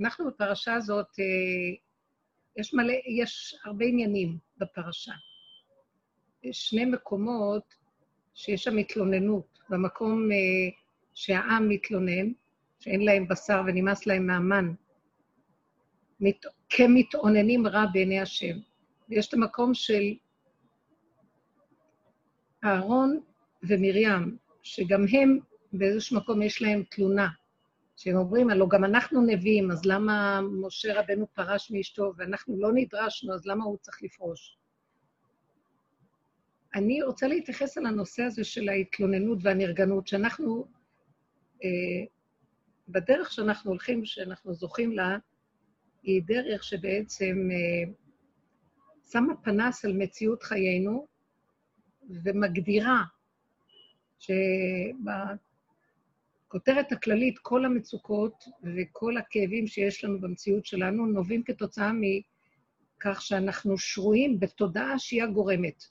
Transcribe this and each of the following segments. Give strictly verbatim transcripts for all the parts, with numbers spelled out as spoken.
אנחנו בפרשה הזאת, יש מלא, יש הרבה עניינים בפרשה. שני מקומות שיש שם התלוננות, במקום שהעם מתלונן, שאין להם בשר ונמאס להם מהמן, מת, כמתאוננים רע בעיני השם. ויש את המקום של אהרון ומרים, שגם הם באיזשהו מקום יש להם תלונה, שהם אומרים, הלוא גם אנחנו נביאים, אז למה משה רבנו פרש מאשתו, ואנחנו לא נדרשנו, אז למה הוא צריך לפרוש? אני רוצה להתייחס על הנושא הזה של ההתלוננות והנרגנות, שאנחנו, אה, בדרך שאנחנו הולכים, שאנחנו זוכים לה, היא דרך שבעצם אה, שמה פנס על מציאות חיינו, ומגדירה שבכותרת הכללית כל המצוקות וכל הכאבים שיש לנו במציאות שלנו נובעים כתוצאה מכך שאנחנו שרויים בתודעה שהיא הגורמת.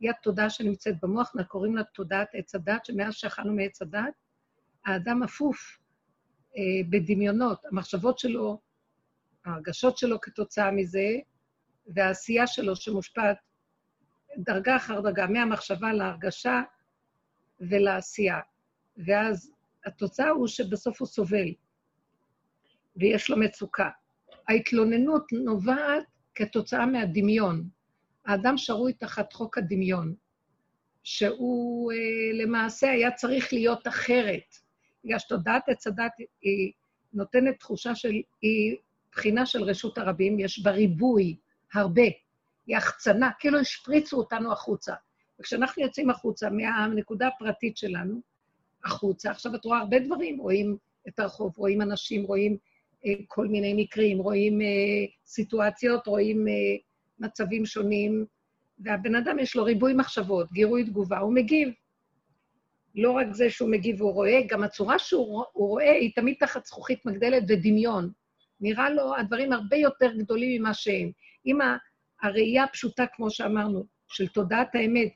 היא התודעה שנמצאת במוח, אנחנו קוראים לה תודעת עץ הדת, שמאז שאכלנו מעץ הדת, האדם אפוף אה, בדמיונות, המחשבות שלו, ההרגשות שלו כתוצאה מזה, והעשייה שלו שמושפעת דרגה אחר דרגה, מהמחשבה להרגשה ולעשייה. ואז התוצאה הוא שבסוף הוא סובל, ויש לו מצוקה. ההתלוננות נובעת כתוצאה מהדמיון. האדם שרוי תחת חוק הדמיון, שהוא למעשה היה צריך להיות אחרת. בגלל שתודעת עץ הדת היא נותנת תחושה של, היא בחינה של רשות הרבים, יש בה ריבוי הרבה. היא החצנה, כאילו השפריצו אותנו החוצה. וכשאנחנו יוצאים החוצה, מהנקודה הפרטית שלנו, החוצה, עכשיו את רואה הרבה דברים, רואים את הרחוב, רואים אנשים, רואים אה, כל מיני מקרים, רואים אה, סיטואציות, רואים אה, מצבים שונים, והבן אדם יש לו ריבוי מחשבות, גירוי תגובה, הוא מגיב. לא רק זה שהוא מגיב והוא רואה, גם הצורה שהוא רואה היא תמיד תחת זכוכית מגדלת ודמיון. נראה לו הדברים הרבה יותר גדולים ממה שהם. אם ה... הראייה הפשוטה, כמו שאמרנו, של תודעת האמת,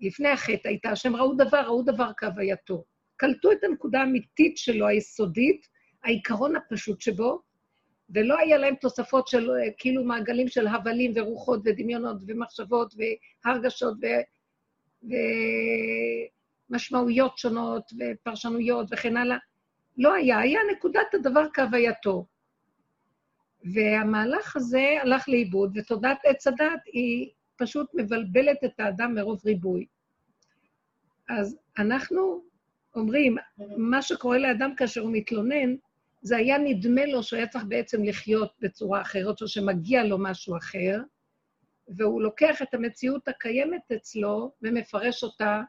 לפני החטא הייתה, שהם ראו דבר, ראו דבר כהווייתו. קלטו את הנקודה האמיתית שלו, היסודית, העיקרון הפשוט שבו, ולא היה להם תוספות של, כאילו מעגלים של הבלים ורוחות ודמיונות ומחשבות והרגשות ומשמעויות שונות ופרשנויות וכן הלאה. לא היה, היה נקודת הדבר כהווייתו. והמהלך הזה הלך לאיבוד, ותודעת עץ הדת היא פשוט מבלבלת את האדם מרוב ריבוי. אז אנחנו אומרים, מה שקורה לאדם כאשר הוא מתלונן, זה היה נדמה לו שהוא היה צריך בעצם לחיות בצורה אחרת, או שמגיע לו משהו אחר, והוא לוקח את המציאות הקיימת אצלו ומפרש אותה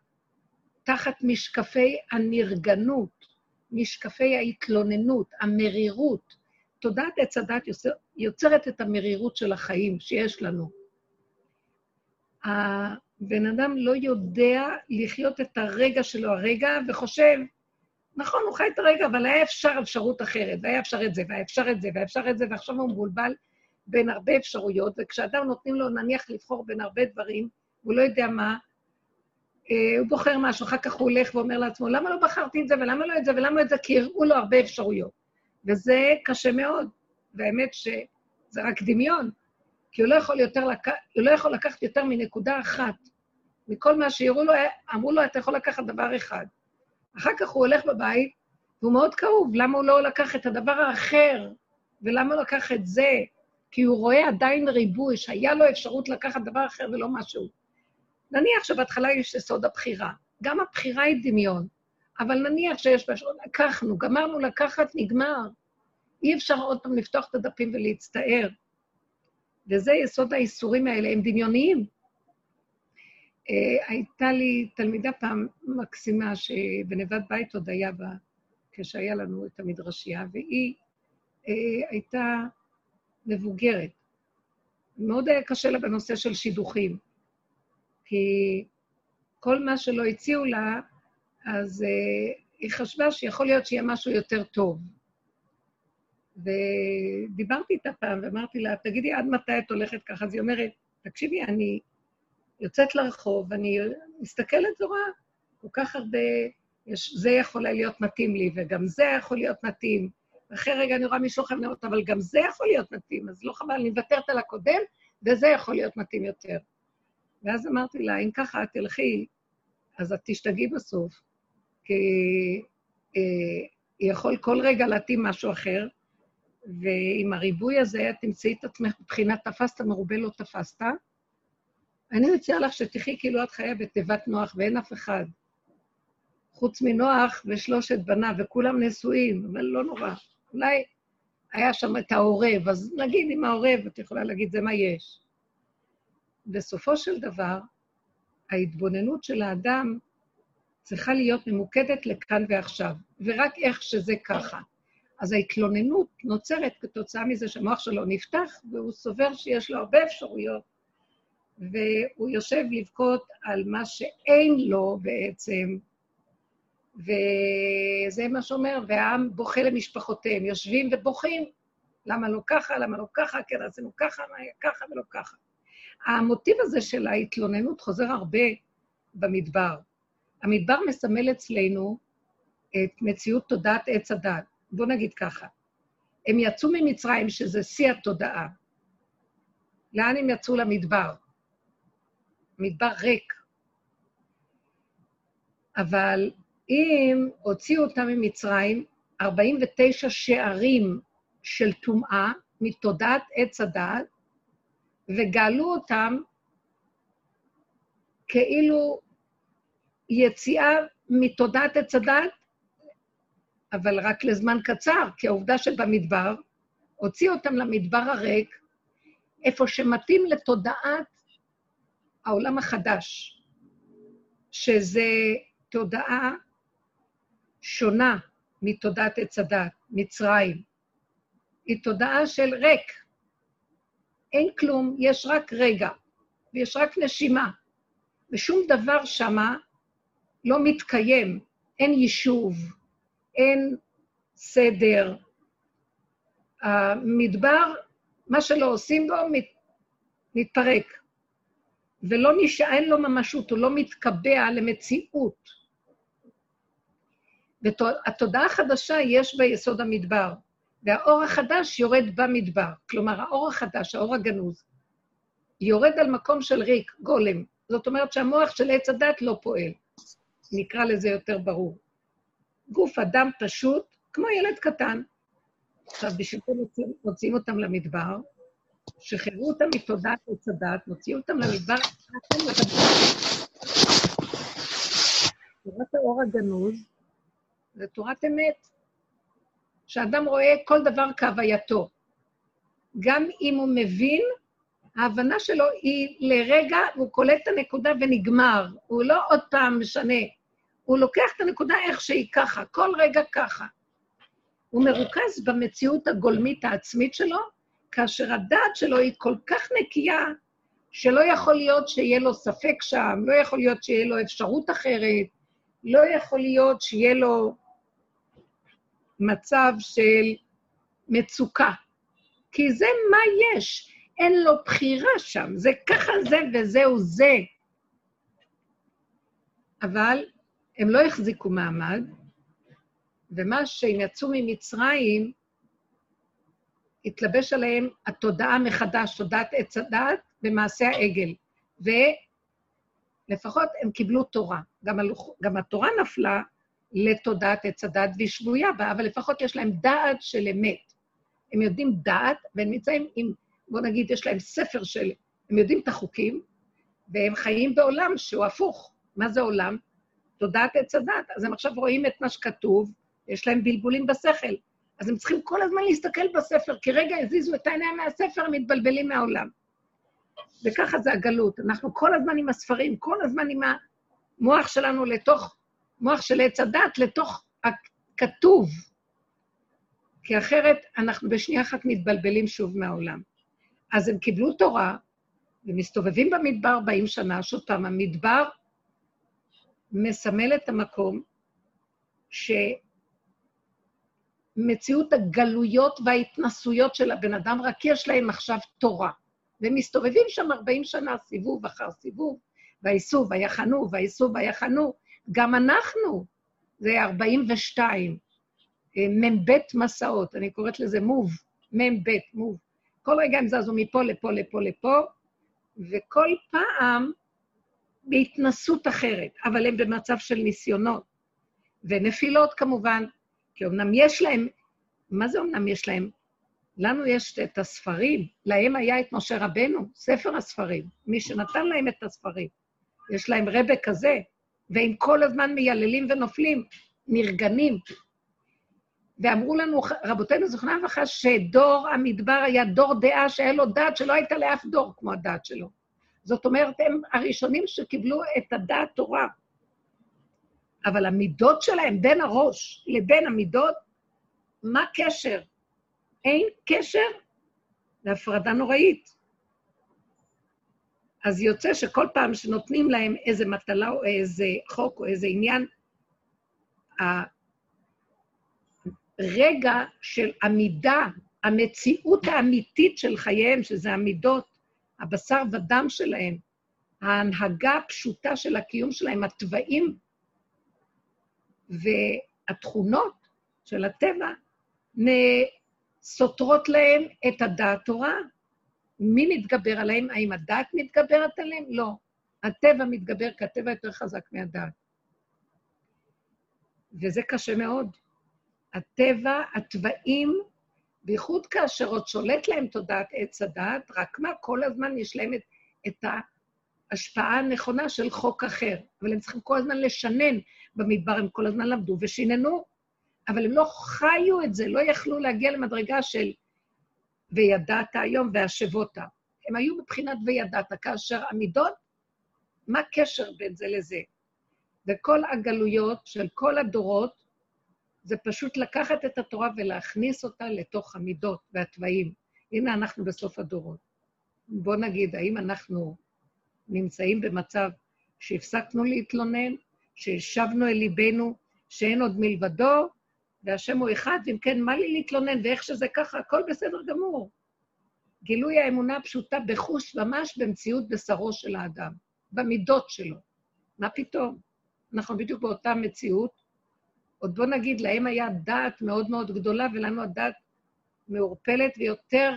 תחת משקפי הנרגנות, משקפי ההתלוננות, המרירות, תודעת עץ הדת יוצרת את המרירות של החיים שיש לנו. הבן אדם לא יודע לחיות את הרגע שלו הרגע, וחושב, נכון, הוא חי את הרגע, אבל היה אפשר אפשרות אחרת, והיה אפשר את זה, והיה אפשר את זה, והיה אפשר את זה, ועכשיו הוא מבולבל בין הרבה אפשרויות, וכשאדם נותנים לו נניח לבחור בין הרבה דברים, הוא לא יודע מה, הוא בוחר משהו, אחר כך הוא הולך ואומר לעצמו, למה לא בחרתי את זה, ולמה לא את זה, ולמה את זה, כי הראו לו הרבה אפשרויות. וזה קשה מאוד, והאמת שזה רק דמיון, כי הוא לא יכול, יותר לק... הוא לא יכול לקחת יותר מנקודה אחת, מכל מה שיראו לו, אמרו לו, אתה יכול לקחת דבר אחד. אחר כך הוא הולך בבית, והוא מאוד כאוב, למה הוא לא לקח את הדבר האחר, ולמה הוא לקח את זה, כי הוא רואה עדיין ריבוי, שהיה לו אפשרות לקחת דבר אחר ולא משהו. נניח שבהתחלה יש סוד הבחירה, גם הבחירה היא דמיון, אבל נניח שיש משהו, לקחנו, גמרנו לקחת, נגמר. אי אפשר עוד פעם לפתוח את הדפים ולהצטער. וזה יסוד האיסורים האלה, הם דמיוניים. אה, הייתה לי תלמידה פעם מקסימה, שבנבד בית עוד היה בה, כשהיה לנו את המדרשייה, והיא אה, הייתה מבוגרת. מאוד היה קשה לה בנושא של שידוכים, כי כל מה שלא הציעו לה, אז uh, היא חשבה שיכול להיות שיהיה משהו יותר טוב. ודיברתי איתה פעם ואמרתי לה, תגידי עד מתי את הולכת ככה? אז היא אומרת, תקשיבי, אני יוצאת לרחוב, אני מסתכלת זורה, כל כך הרבה, יש, זה יכול להיות מתאים לי, וגם זה יכול להיות מתאים, אחרי רגע אני רואה מישהו אחר נאות, אבל גם זה יכול להיות מתאים, אז לא חבל, אני מוותרת על הקודם, וזה יכול להיות מתאים יותר. ואז אמרתי לה, אם ככה את תלכי, אז את תשתגעי בסוף, כי אה, יכול כל רגע להתאים משהו אחר, ועם הריבוי הזה, את תמצאי את עצמך מבחינת תפסת, מרובה לא תפסת, אני מציעה לך שתחי כאילו את חיה בתיבת נוח, ואין אף אחד. חוץ מנוח ושלושת בנה, וכולם נשואים, אבל לא נורא. אולי היה שם את העורב, אז נגיד עם העורב, את יכולה להגיד, זה מה יש. בסופו של דבר, ההתבוננות של האדם צריכה להיות ממוקדת לכאן ועכשיו, ורק איך שזה ככה. אז ההתלוננות נוצרת כתוצאה מזה שהמוח שלו נפתח, והוא סובר שיש לו הרבה אפשרויות, והוא יושב לבכות על מה שאין לו בעצם, וזה מה שאומר, והעם בוכה למשפחותיהם, יושבים ובוכים, למה לא ככה, למה לא ככה, כן, אז לא ככה, ככה ולא ככה. המוטיב הזה של ההתלוננות חוזר הרבה במדבר. המדבר מסמל אצלנו את מציאות תודעת עץ הדת. בוא נגיד ככה, הם יצאו ממצרים שזה שיא התודעה. לאן הם יצאו? למדבר? מדבר ריק. אבל אם הוציאו אותם ממצרים, ארבעים ותשע שערים של טומאה מתודעת עץ הדעת, וגאלו אותם כאילו יציאה מתודעת עץ הדעת, אבל רק לזמן קצר, כי העובדה שבמדבר, הוציאו אותם למדבר הריק, איפה שמתאים לתודעת העולם החדש, שזה תודעה שונה מתודעת עץ הדת, מצרים. היא תודעה של ריק. אין כלום, יש רק רגע, ויש רק נשימה, ושום דבר שמה לא מתקיים, אין יישוב, אין סדר. המדבר, מה שלא עושים בו, מת, מתפרק. ולא נשאין לו ממשות, הוא לא מתקבע למציאות. והתודעה החדשה יש ביסוד המדבר, והאור החדש יורד במדבר. כלומר, האור החדש, האור הגנוז, יורד על מקום של ריק, גולם. זאת אומרת שהמוח של עץ הדת לא פועל. נקרא לזה יותר ברור. גוף אדם פשוט, כמו ילד קטן. עכשיו, בשביל זה מוצאים אותם למדבר, שחררו אותם מתודעת עץ הדת, מוציאו אותם למדבר, תורת האור הגנוז, זה תורת אמת, שאדם רואה כל דבר כהווייתו. גם אם הוא מבין, ההבנה שלו היא לרגע, הוא קולט את הנקודה ונגמר, הוא לא עוד פעם משנה, הוא לוקח את הנקודה איך שהיא ככה, כל רגע ככה. הוא מרוכז במציאות הגולמית העצמית שלו, כאשר הדעת שלו היא כל כך נקייה, שלא יכול להיות שיהיה לו ספק שם, לא יכול להיות שיהיה לו אפשרות אחרת, לא יכול להיות שיהיה לו מצב של מצוקה, כי זה מה יש, אין לו בחירה שם, זה ככה זה וזהו זה. אבל הם לא החזיקו מעמד, ומה שהם יצאו ממצרים, התלבש עליהם התודעה מחדש, תודעת עץ הדעת במעשה העגל, ולפחות הם קיבלו תורה, גם, גם התורה נפלה לתודעת עץ הדעת והיא שבויה בה, אבל לפחות יש להם דעת של אמת, הם יודעים דעת, והם נמצאים עם, בוא נגיד, יש להם ספר של, הם יודעים את החוקים, והם חיים בעולם שהוא הפוך, מה זה עולם? תודעת עץ הדעת, אז הם עכשיו רואים את מה שכתוב, יש להם בלבולים בשכל, אז הם צריכים כל הזמן להסתכל בספר, כי רגע הזיזו את העניין מהספר, הם מתבלבלים מהעולם. וככה זה הגלות, אנחנו כל הזמן עם הספרים, כל הזמן עם המוח שלנו לתוך, מוח של עץ הדת, לתוך הכתוב, כי אחרת אנחנו בשנייה אחת מתבלבלים שוב מהעולם. אז הם קיבלו תורה, ומסתובבים במדבר ארבעים שנה, שעוד פעם המדבר מסמל את המקום, ש... מציאות הגלויות וההתנסויות של הבן אדם, רק יש להם עכשיו תורה. והם מסתובבים שם ארבעים שנה, סיבוב אחר סיבוב, והייסוב, היחנו, והייסוב, היחנו, גם אנחנו, זה ארבעים ושתיים. מבית מסעות, אני קוראת לזה מוב, מבית, מוב. כל רגע הם זזו מפה לפה לפה לפה, וכל פעם בהתנסות אחרת, אבל הם במצב של ניסיונות, ונפילות כמובן, כי אמנם יש להם, מה זה אמנם יש להם? לנו יש את הספרים, להם היה את משה רבנו, ספר הספרים, מי שנתן להם את הספרים, יש להם רבק כזה, והם כל הזמן מייללים ונופלים, נרגנים, ואמרו לנו, רבותינו זכרונם לברכה, שדור המדבר היה דור דעה, שהיה לו דעת שלא הייתה לאף דור כמו הדעת שלו. זאת אומרת, הם הראשונים שקיבלו את הדעת תורה, אבל המידות שלהם בין הראש לבין המידות, מה קשר? אין קשר להפרדה נוראית. אז יוצא שכל פעם שנותנים להם איזה מטלה או איזה חוק או איזה עניין, הרגע של עמידה, המציאות האמיתית של חייהם, שזה עמידות, הבשר ודם שלהם, ההנהגה הפשוטה של הקיום שלהם, הטבעים והתכונות של הטבע, סותרות להם את הדעת תורה. מי מתגבר עליהם? האם הדעת מתגברת עליהם? לא. הטבע מתגבר, כי הטבע יותר חזק מהדעת. וזה קשה מאוד. הטבע, הטבעים, בייחוד כאשר עוד שולט להם תודעת עץ הדעת, רק מה? כל הזמן יש להם את, את ההשפעה הנכונה של חוק אחר. אבל הם צריכים כל הזמן לשנן. במדבר הם כל הזמן למדו ושיננו, אבל הם לא חיו את זה, לא יכלו להגיע למדרגה של וידעת היום והשבות. הם היו מבחינת וידעת, כאשר עמידות, מה קשר בין זה לזה? וכל הגלויות של כל הדורות, זה פשוט לקחת את התורה ולהכניס אותה לתוך המידות והטבעים. הנה אנחנו בסוף הדורות. בוא נגיד, האם אנחנו נמצאים במצב שהפסקנו להתלונן, שישבנו אל ליבנו, שאין עוד מלבדו, והשם הוא אחד, ואם כן, מה לי להתלונן, ואיך שזה ככה, הכל בסדר גמור. גילוי האמונה הפשוטה בחוש ממש במציאות בשרו של האדם, במידות שלו. מה פתאום? אנחנו בדיוק באותה מציאות, עוד בוא נגיד, להם היה דעת מאוד מאוד גדולה, ולנו הדעת מעורפלת ויותר,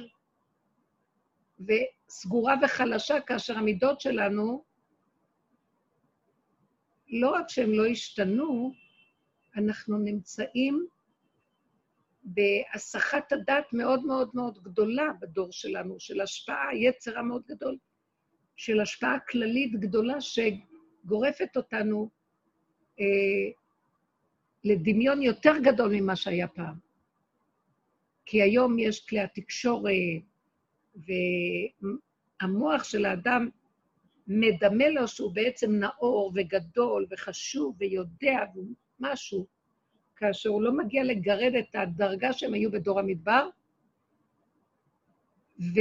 וסגורה וחלשה, כאשר המידות שלנו, לא רק שהם לא השתנו, אנחנו נמצאים בהסחת הדעת מאוד מאוד מאוד גדולה בדור שלנו, של השפעה, יצרה מאוד גדול, של השפעה כללית גדולה שגורפת אותנו אה, לדמיון יותר גדול ממה שהיה פעם. כי היום יש כלי התקשורת, והמוח של האדם מדמה לו שהוא בעצם נאור וגדול וחשוב ויודע משהו, כאשר הוא לא מגיע לגרד את הדרגה שהם היו בדור המדבר, וחל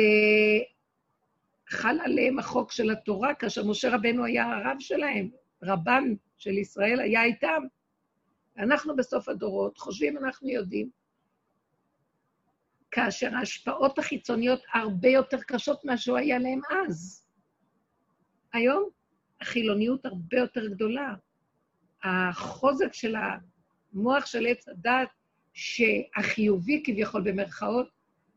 עליהם החוק של התורה, כאשר משה רבנו היה הרב שלהם, רבן של ישראל היה איתם. אנחנו בסוף הדורות חושבים, אנחנו יודעים, כאשר ההשפעות החיצוניות הרבה יותר קשות משהו היה להם אז. היום החילוניות הרבה יותר גדולה. החוזק של המוח של עץ הדת, שהחיובי כביכול במרכאות,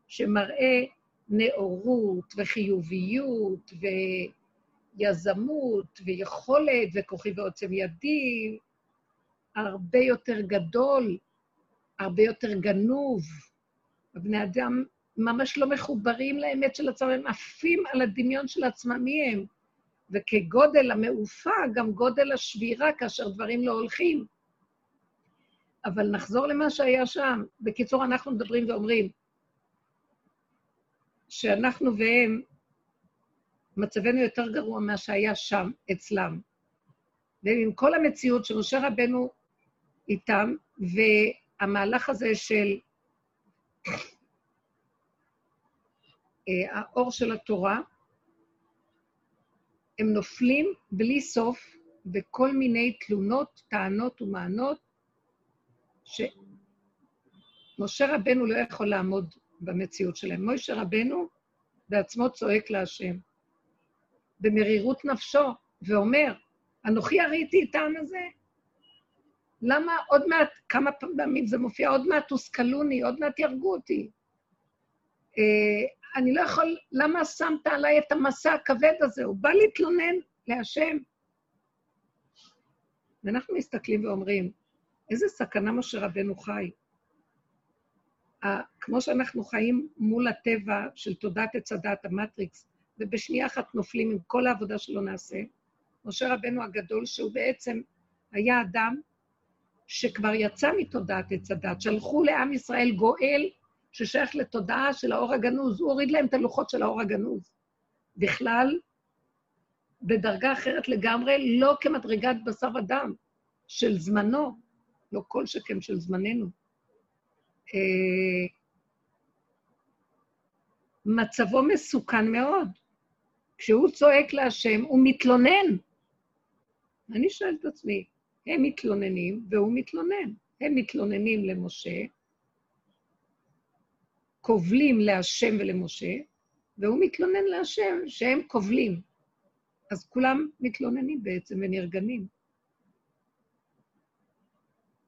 שמראה נאורות וחיוביות ויזמות ויכולת וכוחי ועוצם ידי, הרבה יותר גדול, הרבה יותר גנוב. הבני אדם ממש לא מחוברים לאמת של עצמם, הם עפים על הדמיון של עצמם מיהם. וכגודל המעופה, גם גודל השבירה, כאשר דברים לא הולכים. אבל נחזור למה שהיה שם. בקיצור, אנחנו מדברים ואומרים, שאנחנו והם, מצבנו יותר גרוע מה שהיה שם, אצלם. ועם כל המציאות שמשה רבנו איתם, והמהלך הזה של האור של התורה, הם נופלים בלי סוף בכל מיני תלונות, טענות ומענות, שמשה רבנו לא יכול לעמוד במציאות שלהם. משה רבנו בעצמו צועק להשם, במרירות נפשו, ואומר, אנוכי הריתי את העם הזה, למה עוד מעט, כמה פעמים זה מופיע, עוד מעט תוסקלוני, עוד מעט ירגו אותי. אני לא יכול, למה שמת עליי את המסע הכבד הזה? הוא בא להתלונן להשם. ואנחנו מסתכלים ואומרים, איזה סכנה משה רבנו חי. כמו שאנחנו חיים מול הטבע של תודעת הצדת, המטריקס, ובשנייה אחת נופלים עם כל העבודה שלו נעשה, משה רבנו הגדול, שהוא בעצם היה אדם שכבר יצא מתודעת הצדת, שלחו לעם ישראל גואל, ששייך לתודעה של האור הגנוז, הוא הוריד להם את הלוחות של האור הגנוז. בכלל, בדרגה אחרת לגמרי, לא כמדרגת בשר ודם, של זמנו, לא כל שכם של זמננו. מצבו מסוכן מאוד. כשהוא צועק להשם, הוא מתלונן. אני שואל את עצמי, הם מתלוננים והוא מתלונן. הם מתלוננים למשה, קובלים להשם ולמשה, והוא מתלונן להשם שהם קובלים. אז כולם מתלוננים בעצם ונרגנים.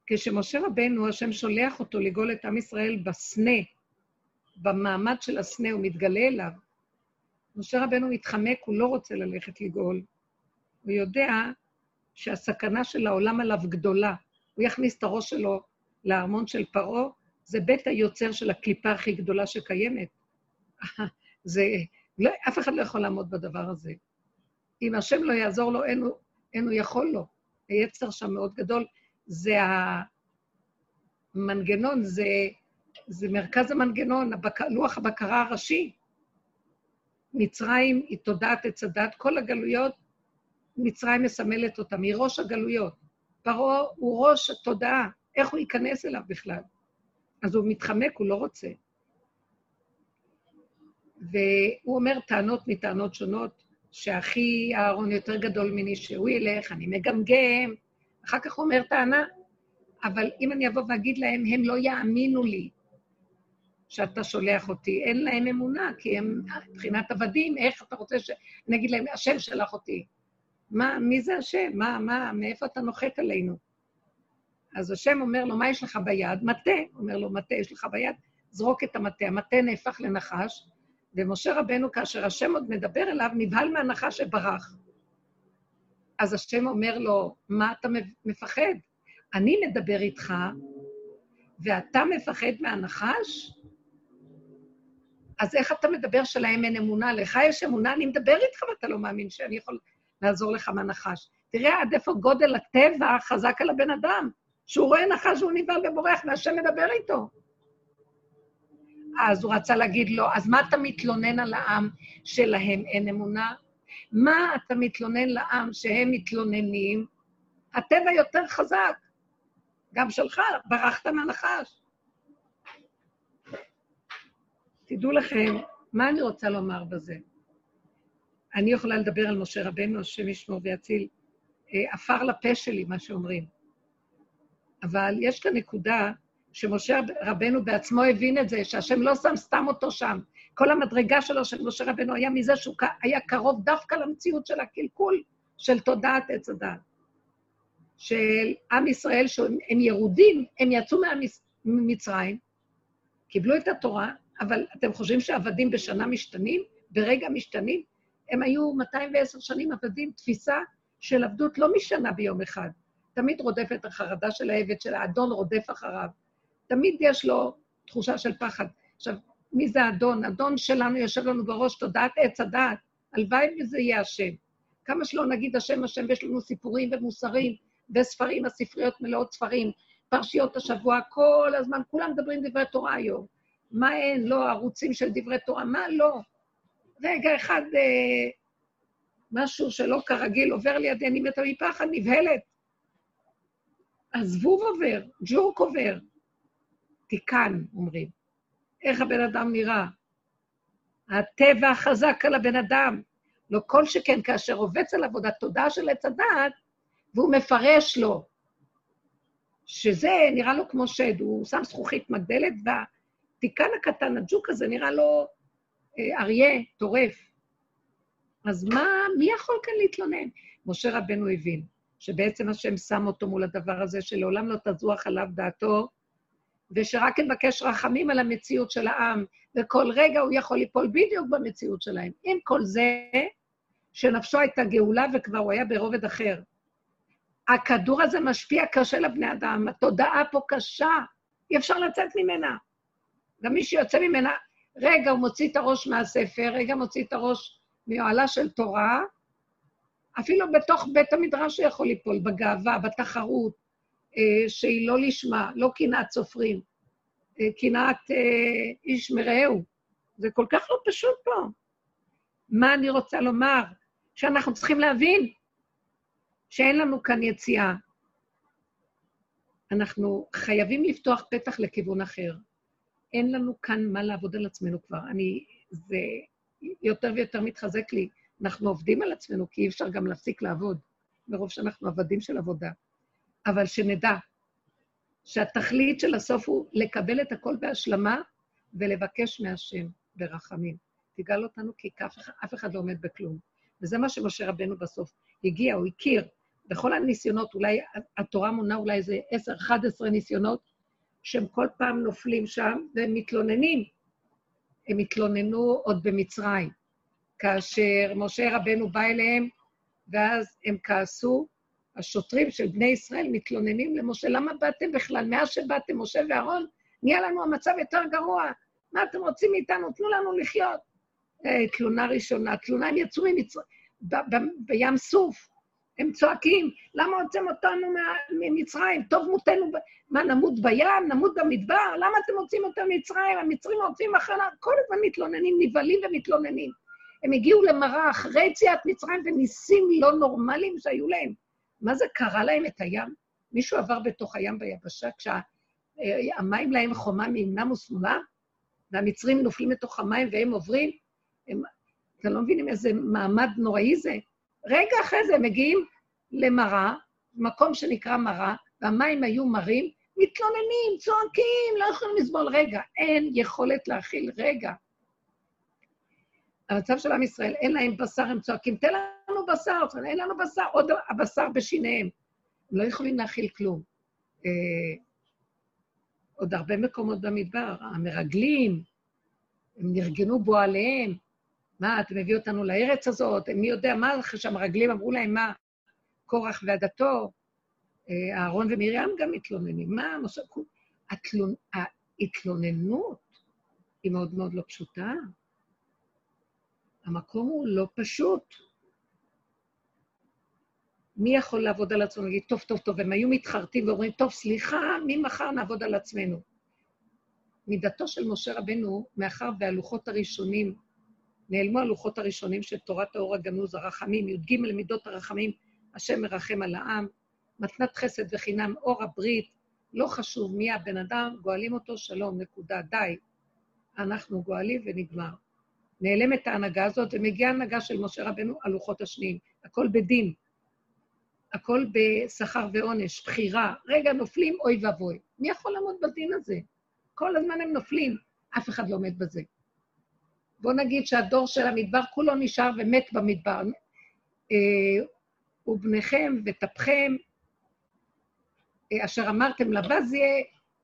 כשמשה רבנו, השם שולח אותו לגאול את עם ישראל בסנה, במעמד של הסנה הוא מתגלה אליו, משה רבנו מתחמק, הוא לא רוצה ללכת לגאול. הוא יודע שהסכנה של העולם עליו גדולה. הוא יכניס את הראש שלו לארמון של פרעה, זה בית היוצר של הקליפה הכי גדולה שקיימת. זה, לא, אף אחד לא יכול לעמוד בדבר הזה. אם השם לא יעזור לו, אין הוא, אין הוא יכול לו. היצר שם מאוד גדול. זה המנגנון, זה, זה מרכז המנגנון, הבק, לוח הבקרה הראשי. מצרים היא תודעת הצדת, כל הגלויות, מצרים מסמלת אותם, היא ראש הגלויות. פרעה הוא ראש התודעה, איך הוא ייכנס אליו בכלל? אז הוא מתחמק, הוא לא רוצה. והוא אומר טענות מטענות שונות, שאחי אהרון יותר גדול מני שהוא ילך, אני מגמגם, אחר כך הוא אומר טענה, אבל אם אני אבוא ואגיד להם, הם לא יאמינו לי שאתה שולח אותי, אין להם אמונה, כי הם מבחינת עבדים, איך אתה רוצה ש... אני אגיד להם, השם שלח אותי. מה, מי זה השם? מה, מה, מאיפה אתה נוחת עלינו? אז השם אומר לו, מה יש לך ביד? מטה. הוא אומר לו, מטה יש לך ביד? זרוק את המטה. המטה נהפך לנחש, ומשה רבנו, כאשר השם עוד מדבר אליו, נבהל מהנחש שברח. אז השם אומר לו, מה אתה מפחד? אני מדבר איתך, ואתה מפחד מהנחש? אז איך אתה מדבר שלהם אין אמונה? לך יש אמונה, אני מדבר איתך, ואתה לא מאמין שאני יכול לעזור לך מהנחש. תראה עד איפה גודל הטבע חזק על הבן אדם, שהוא רואה נחש והוא נבהל ובורח, והשם מדבר איתו. אז הוא רצה להגיד לו, אז מה אתה מתלונן על העם שלהם אין אמונה? מה אתה מתלונן לעם שהם מתלוננים? הטבע יותר חזק, גם שלך, ברחת מהנחש. תדעו לכם, מה אני רוצה לומר בזה? אני יכולה לדבר על משה רבנו, השם ישמור ויציל, אפר לפה שלי, מה שאומרים. אבל יש כאן נקודה שמשה רבנו בעצמו הבין את זה, שהשם לא שם סתם אותו שם. כל המדרגה שלו של משה רבנו היה מזה שהוא היה קרוב דווקא למציאות של הקלקול, של תודעת עץ הדעת. של עם ישראל, שהם ירודים, הם יצאו ממצרים, קיבלו את התורה, אבל אתם חושבים שעבדים בשנה משתנים, ברגע משתנים? הם היו מאתיים ועשר שנים עבדים, תפיסה של עבדות לא משנה ביום אחד. תמיד רודפת החרדה של העבד, של האדון רודף אחריו. תמיד יש לו תחושה של פחד. עכשיו, מי זה האדון? האדון שלנו יושב לנו בראש, תודעת עץ הדעת. הלוואי וזה יהיה השם. כמה שלא נגיד השם השם, יש לנו סיפורים ומוסרים וספרים, הספריות מלאות ספרים, פרשיות השבוע, כל הזמן, כולם מדברים דברי תורה היום. מה אין? לא ערוצים של דברי תורה, מה לא? רגע אחד, אה, משהו שלא כרגיל עובר לידי, אני מתה מפחד, נבהלת. הזבוב עובר, ג'ורק עובר. תיקן, אומרים. איך הבן אדם נראה? הטבע החזק על הבן אדם. לא כל שכן, כאשר עובץ על עבודת תודעה של עץ הדעת, והוא מפרש לו, שזה נראה לו כמו שד, הוא שם זכוכית מגדלת, והתיקן הקטן, הג'וק הזה, נראה לו אריה, טורף. אז מה, מי יכול כאן להתלונן? משה רבנו הבין שבעצם השם שם אותו מול הדבר הזה, שלעולם לא תזוח עליו דעתו, ושרק נבקש רחמים על המציאות של העם, וכל רגע הוא יכול ליפול בדיוק במציאות שלהם. עם כל זה, שנפשו הייתה גאולה וכבר הוא היה ברובד אחר. הכדור הזה משפיע קשה לבני אדם, התודעה פה קשה, אי אפשר לצאת ממנה. גם מי שיוצא ממנה, רגע הוא מוציא את הראש מהספר, רגע מוציא את הראש מיועלה של תורה, אפילו בתוך בית המדרש הוא יכול ליפול, בגאווה, בתחרות, אה, שהיא לא לשמה, לא קנאת סופרים, אה, קנאת אה, איש מראהו. זה כל כך לא פשוט פה. מה אני רוצה לומר? שאנחנו צריכים להבין שאין לנו כאן יציאה. אנחנו חייבים לפתוח פתח לכיוון אחר. אין לנו כאן מה לעבוד על עצמנו כבר. אני, זה יותר ויותר מתחזק לי. אנחנו עובדים על עצמנו, כי אי אפשר גם להפסיק לעבוד, מרוב שאנחנו עבדים של עבודה. אבל שנדע שהתכלית של הסוף הוא לקבל את הכל בהשלמה ולבקש מהשם ברחמים. תגל אותנו כי אף אחד לא עומד בכלום. וזה מה שמשה רבנו בסוף הגיע, הוא הכיר. בכל הניסיונות, אולי התורה מונה אולי איזה עשר אחת עשרה ניסיונות, שהם כל פעם נופלים שם והם מתלוננים. הם התלוננו עוד במצרים. כאשר משה רבנו בא אליהם, ואז הם כעסו, השוטרים של בני ישראל מתלוננים למשה, למה באתם בכלל? מאז שבאתם, משה ואהרון, נהיה לנו המצב יותר גרוע. מה אתם רוצים מאיתנו? תנו לנו לחיות. תלונה ראשונה, תלונה, הם יצאו ממצרים, בים סוף, הם צועקים, למה הוצאתם אותנו ממצרים? טוב מותנו, מה, נמות בים, נמות במדבר? למה אתם רוצים אותם ממצרים? המצרים רוצים אחלה, כל הזמן מתלוננים, נבלים ומתלוננים. הם הגיעו למראה אחרי יציאת מצרים וניסים לא נורמליים שהיו להם. מה זה קרה להם את הים? מישהו עבר בתוך הים ביבשה, כשהמים להם חומה מימנם ושמאלם, והמצרים נופלים לתוך המים והם עוברים, אתם לא מבינים איזה מעמד נוראי זה? רגע אחרי זה הם מגיעים למראה, מקום שנקרא מראה, והמים היו מרים, מתלוננים, צועקים, לא יכולים לסבול רגע, אין יכולת להכיל רגע. המצב של עם ישראל, אין להם בשר, הם צועקים, תן לנו בשר, אין לנו בשר, עוד הבשר בשיניהם. הם לא יכולים להכיל כלום. אה, עוד הרבה מקומות במדבר, המרגלים, הם נרגנו בו עליהם, מה, אתם הביאו אותנו לארץ הזאת, מי יודע מה, כשהמרגלים אמרו להם מה, קורח ועדתו, אה, אהרון ומרים גם התלוננים, מה, משה, התלונ... ההתלוננות היא מאוד מאוד לא פשוטה, המקום הוא לא פשוט. מי יכול לעבוד על עצמנו? נגיד, טוב, טוב, טוב, הם היו מתחרטים ואומרים, טוב, סליחה, ממחר נעבוד על עצמנו. מידתו של משה רבנו, מאחר והלוחות הראשונים, נעלמו הלוחות הראשונים של תורת האור הגנוז, הרחמים, י"ג למידות הרחמים, השם מרחם על העם, מתנת חסד וחינם, אור הברית, לא חשוב מי הבן אדם, גואלים אותו, שלום, נקודה, די. אנחנו גואלים ונגמר. נעלמת ההנהגה הזאת, ומגיעה ההנהגה של משה רבנו, הלוחות השניים. הכל בדין, הכל בשכר ועונש, בחירה. רגע, נופלים, אוי ואבוי. מי יכול לעמוד בדין הזה? כל הזמן הם נופלים, אף אחד לא עומד בזה. בוא נגיד שהדור של המדבר כולו נשאר ומת במדבר. ובניכם וטפכם, אשר אמרתם לבזיה,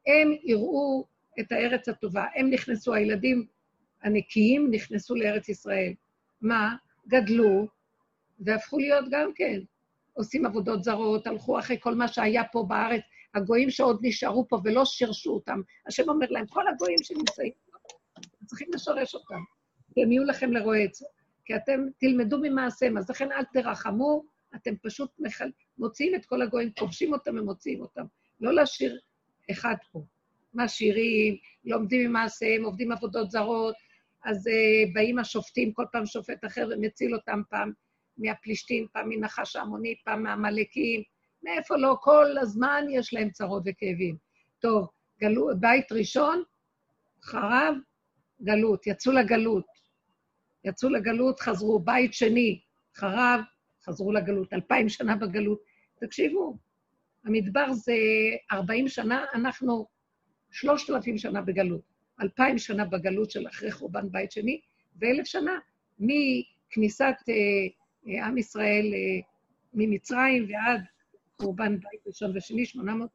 הם יראו את הארץ הטובה. הם נכנסו, הילדים, הנקיים נכנסו לארץ ישראל. מה? גדלו, והפכו להיות גם כן. עושים עבודות זרות, הלכו אחרי כל מה שהיה פה בארץ, הגויים שעוד נשארו פה ולא שרשו אותם. השם אומר להם, כל הגויים שנמצאים, צריכים לשרש אותם. הם יהיו לכם לרועץ, כי אתם תלמדו ממעשם, אז לכן אל תרחמו, אתם פשוט מחל... מוציאים את כל הגויים, כובשים אותם ומוציאים אותם. לא להשאיר אחד פה. משאירים, לומדים ממעשם, עובדים עבודות זרות, אז uh, באים השופטים, כל פעם שופט אחר ומציל אותם פעם מהפלישתים, פעם מנחש העמוני, פעם מהמלאקים, מאיפה לא, כל הזמן יש להם צרות וכאבים. טוב, גלו, בית ראשון, חרב, גלות, יצאו לגלות, יצאו לגלות, חזרו, בית שני, חרב, חזרו לגלות, אלפיים שנה בגלות. תקשיבו, המדבר זה ארבעים שנה, אנחנו שלושת אלפים שנה בגלות. אלפיים שנה בגלות של אחרי חורבן בית שני, ואלף שנה מכניסת אה, עם ישראל אה, ממצרים ועד קורבן בית ראשון ושני, שמונה מאות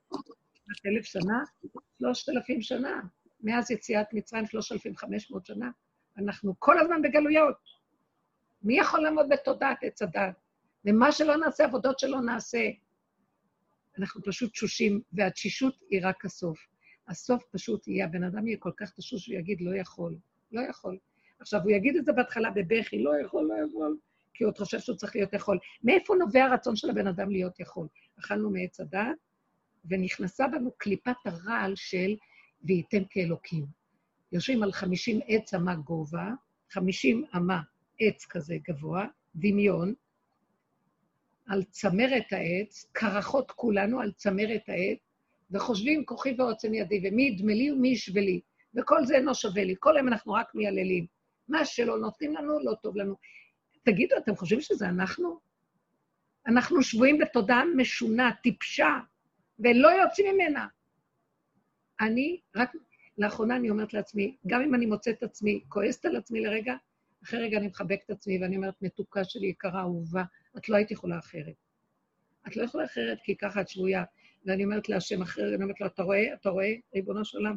אלף שנה, שלושת אלפים שנה, מאז יציאת מצרים שלושת אלפים וחמש מאות שנה, אנחנו כל הזמן בגלויות. מי יכול לעמוד בתודעת עץ הדת? ומה שלא נעשה, עבודות שלא נעשה, אנחנו פשוט תשושים, והתשישות היא רק הסוף. הסוף פשוט יהיה, הבן אדם יהיה כל כך תשוש, הוא יגיד, לא יכול, לא יכול. עכשיו, הוא יגיד את זה בהתחלה בבכי, לא יכול, לא יכול, כי הוא עוד חושב שהוא צריך להיות יכול. מאיפה נובע הרצון של הבן אדם להיות יכול? אכלנו מעץ הדעת, ונכנסה בנו קליפת הרעל של וייתם כאלוקים. יושבים על חמישים עץ אמה גובה, חמישים אמה עץ כזה גבוה, דמיון, על צמרת העץ, קרחות כולנו על צמרת העץ, וחושבים כוחי ועוצם ידי, ומי ידמה לי ומי ישווה לי, וכל זה אינו שווה לי, כל הם אנחנו רק מייללים. מה שלא נותנים לנו, לא טוב לנו. תגידו, אתם חושבים שזה אנחנו? אנחנו שבויים בתודעה משונה, טיפשה, ולא יוצאים ממנה. אני, רק לאחרונה אני אומרת לעצמי, גם אם אני מוצאת את עצמי, כועסת על עצמי לרגע, אחרי רגע אני מחבקת את עצמי, ואני אומרת, מתוקה שלי, יקרה, אהובה, את לא היית יכולה אחרת. את לא יכולה אחרת, כי ככה את שבויה. ואני אומרת להשם אחרת, אני אומרת לו, אתה רואה, אתה רואה, ריבונו של עולם,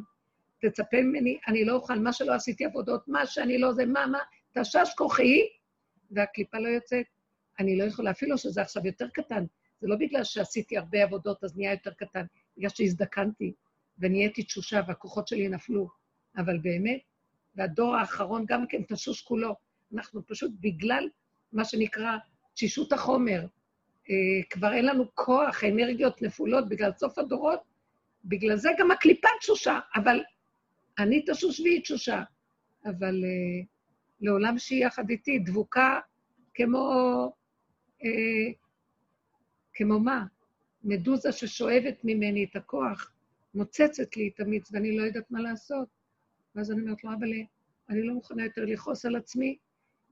תצפה ממני, אני לא אוכל, מה שלא עשיתי עבודות, מה שאני לא זה, מה, מה, תשש כוחי, והקליפה לא יוצאת. אני לא יכולה, אפילו שזה עכשיו יותר קטן. זה לא בגלל שעשיתי הרבה עבודות, אז נהיה יותר קטן. בגלל שהזדקנתי, ונהייתי תשושה, והכוחות שלי נפלו. אבל באמת, והדור האחרון גם כן תשוש כולו. אנחנו פשוט בגלל מה שנקרא תשישות החומר, כבר אין לנו כוח, אנרגיות נפולות בגלל סוף הדורות, בגלל זה גם הקליפה תשושה, אבל אני תשוש והיא תשושה, אבל אה, לעולם שהיא יחד איתי, דבוקה כמו, אה, כמו מה? מדוזה ששואבת ממני את הכוח, מוצצת לי את המיץ, ואני לא יודעת מה לעשות. ואז אני אומרת לו, אבל אני לא מוכנה יותר לחוס על עצמי,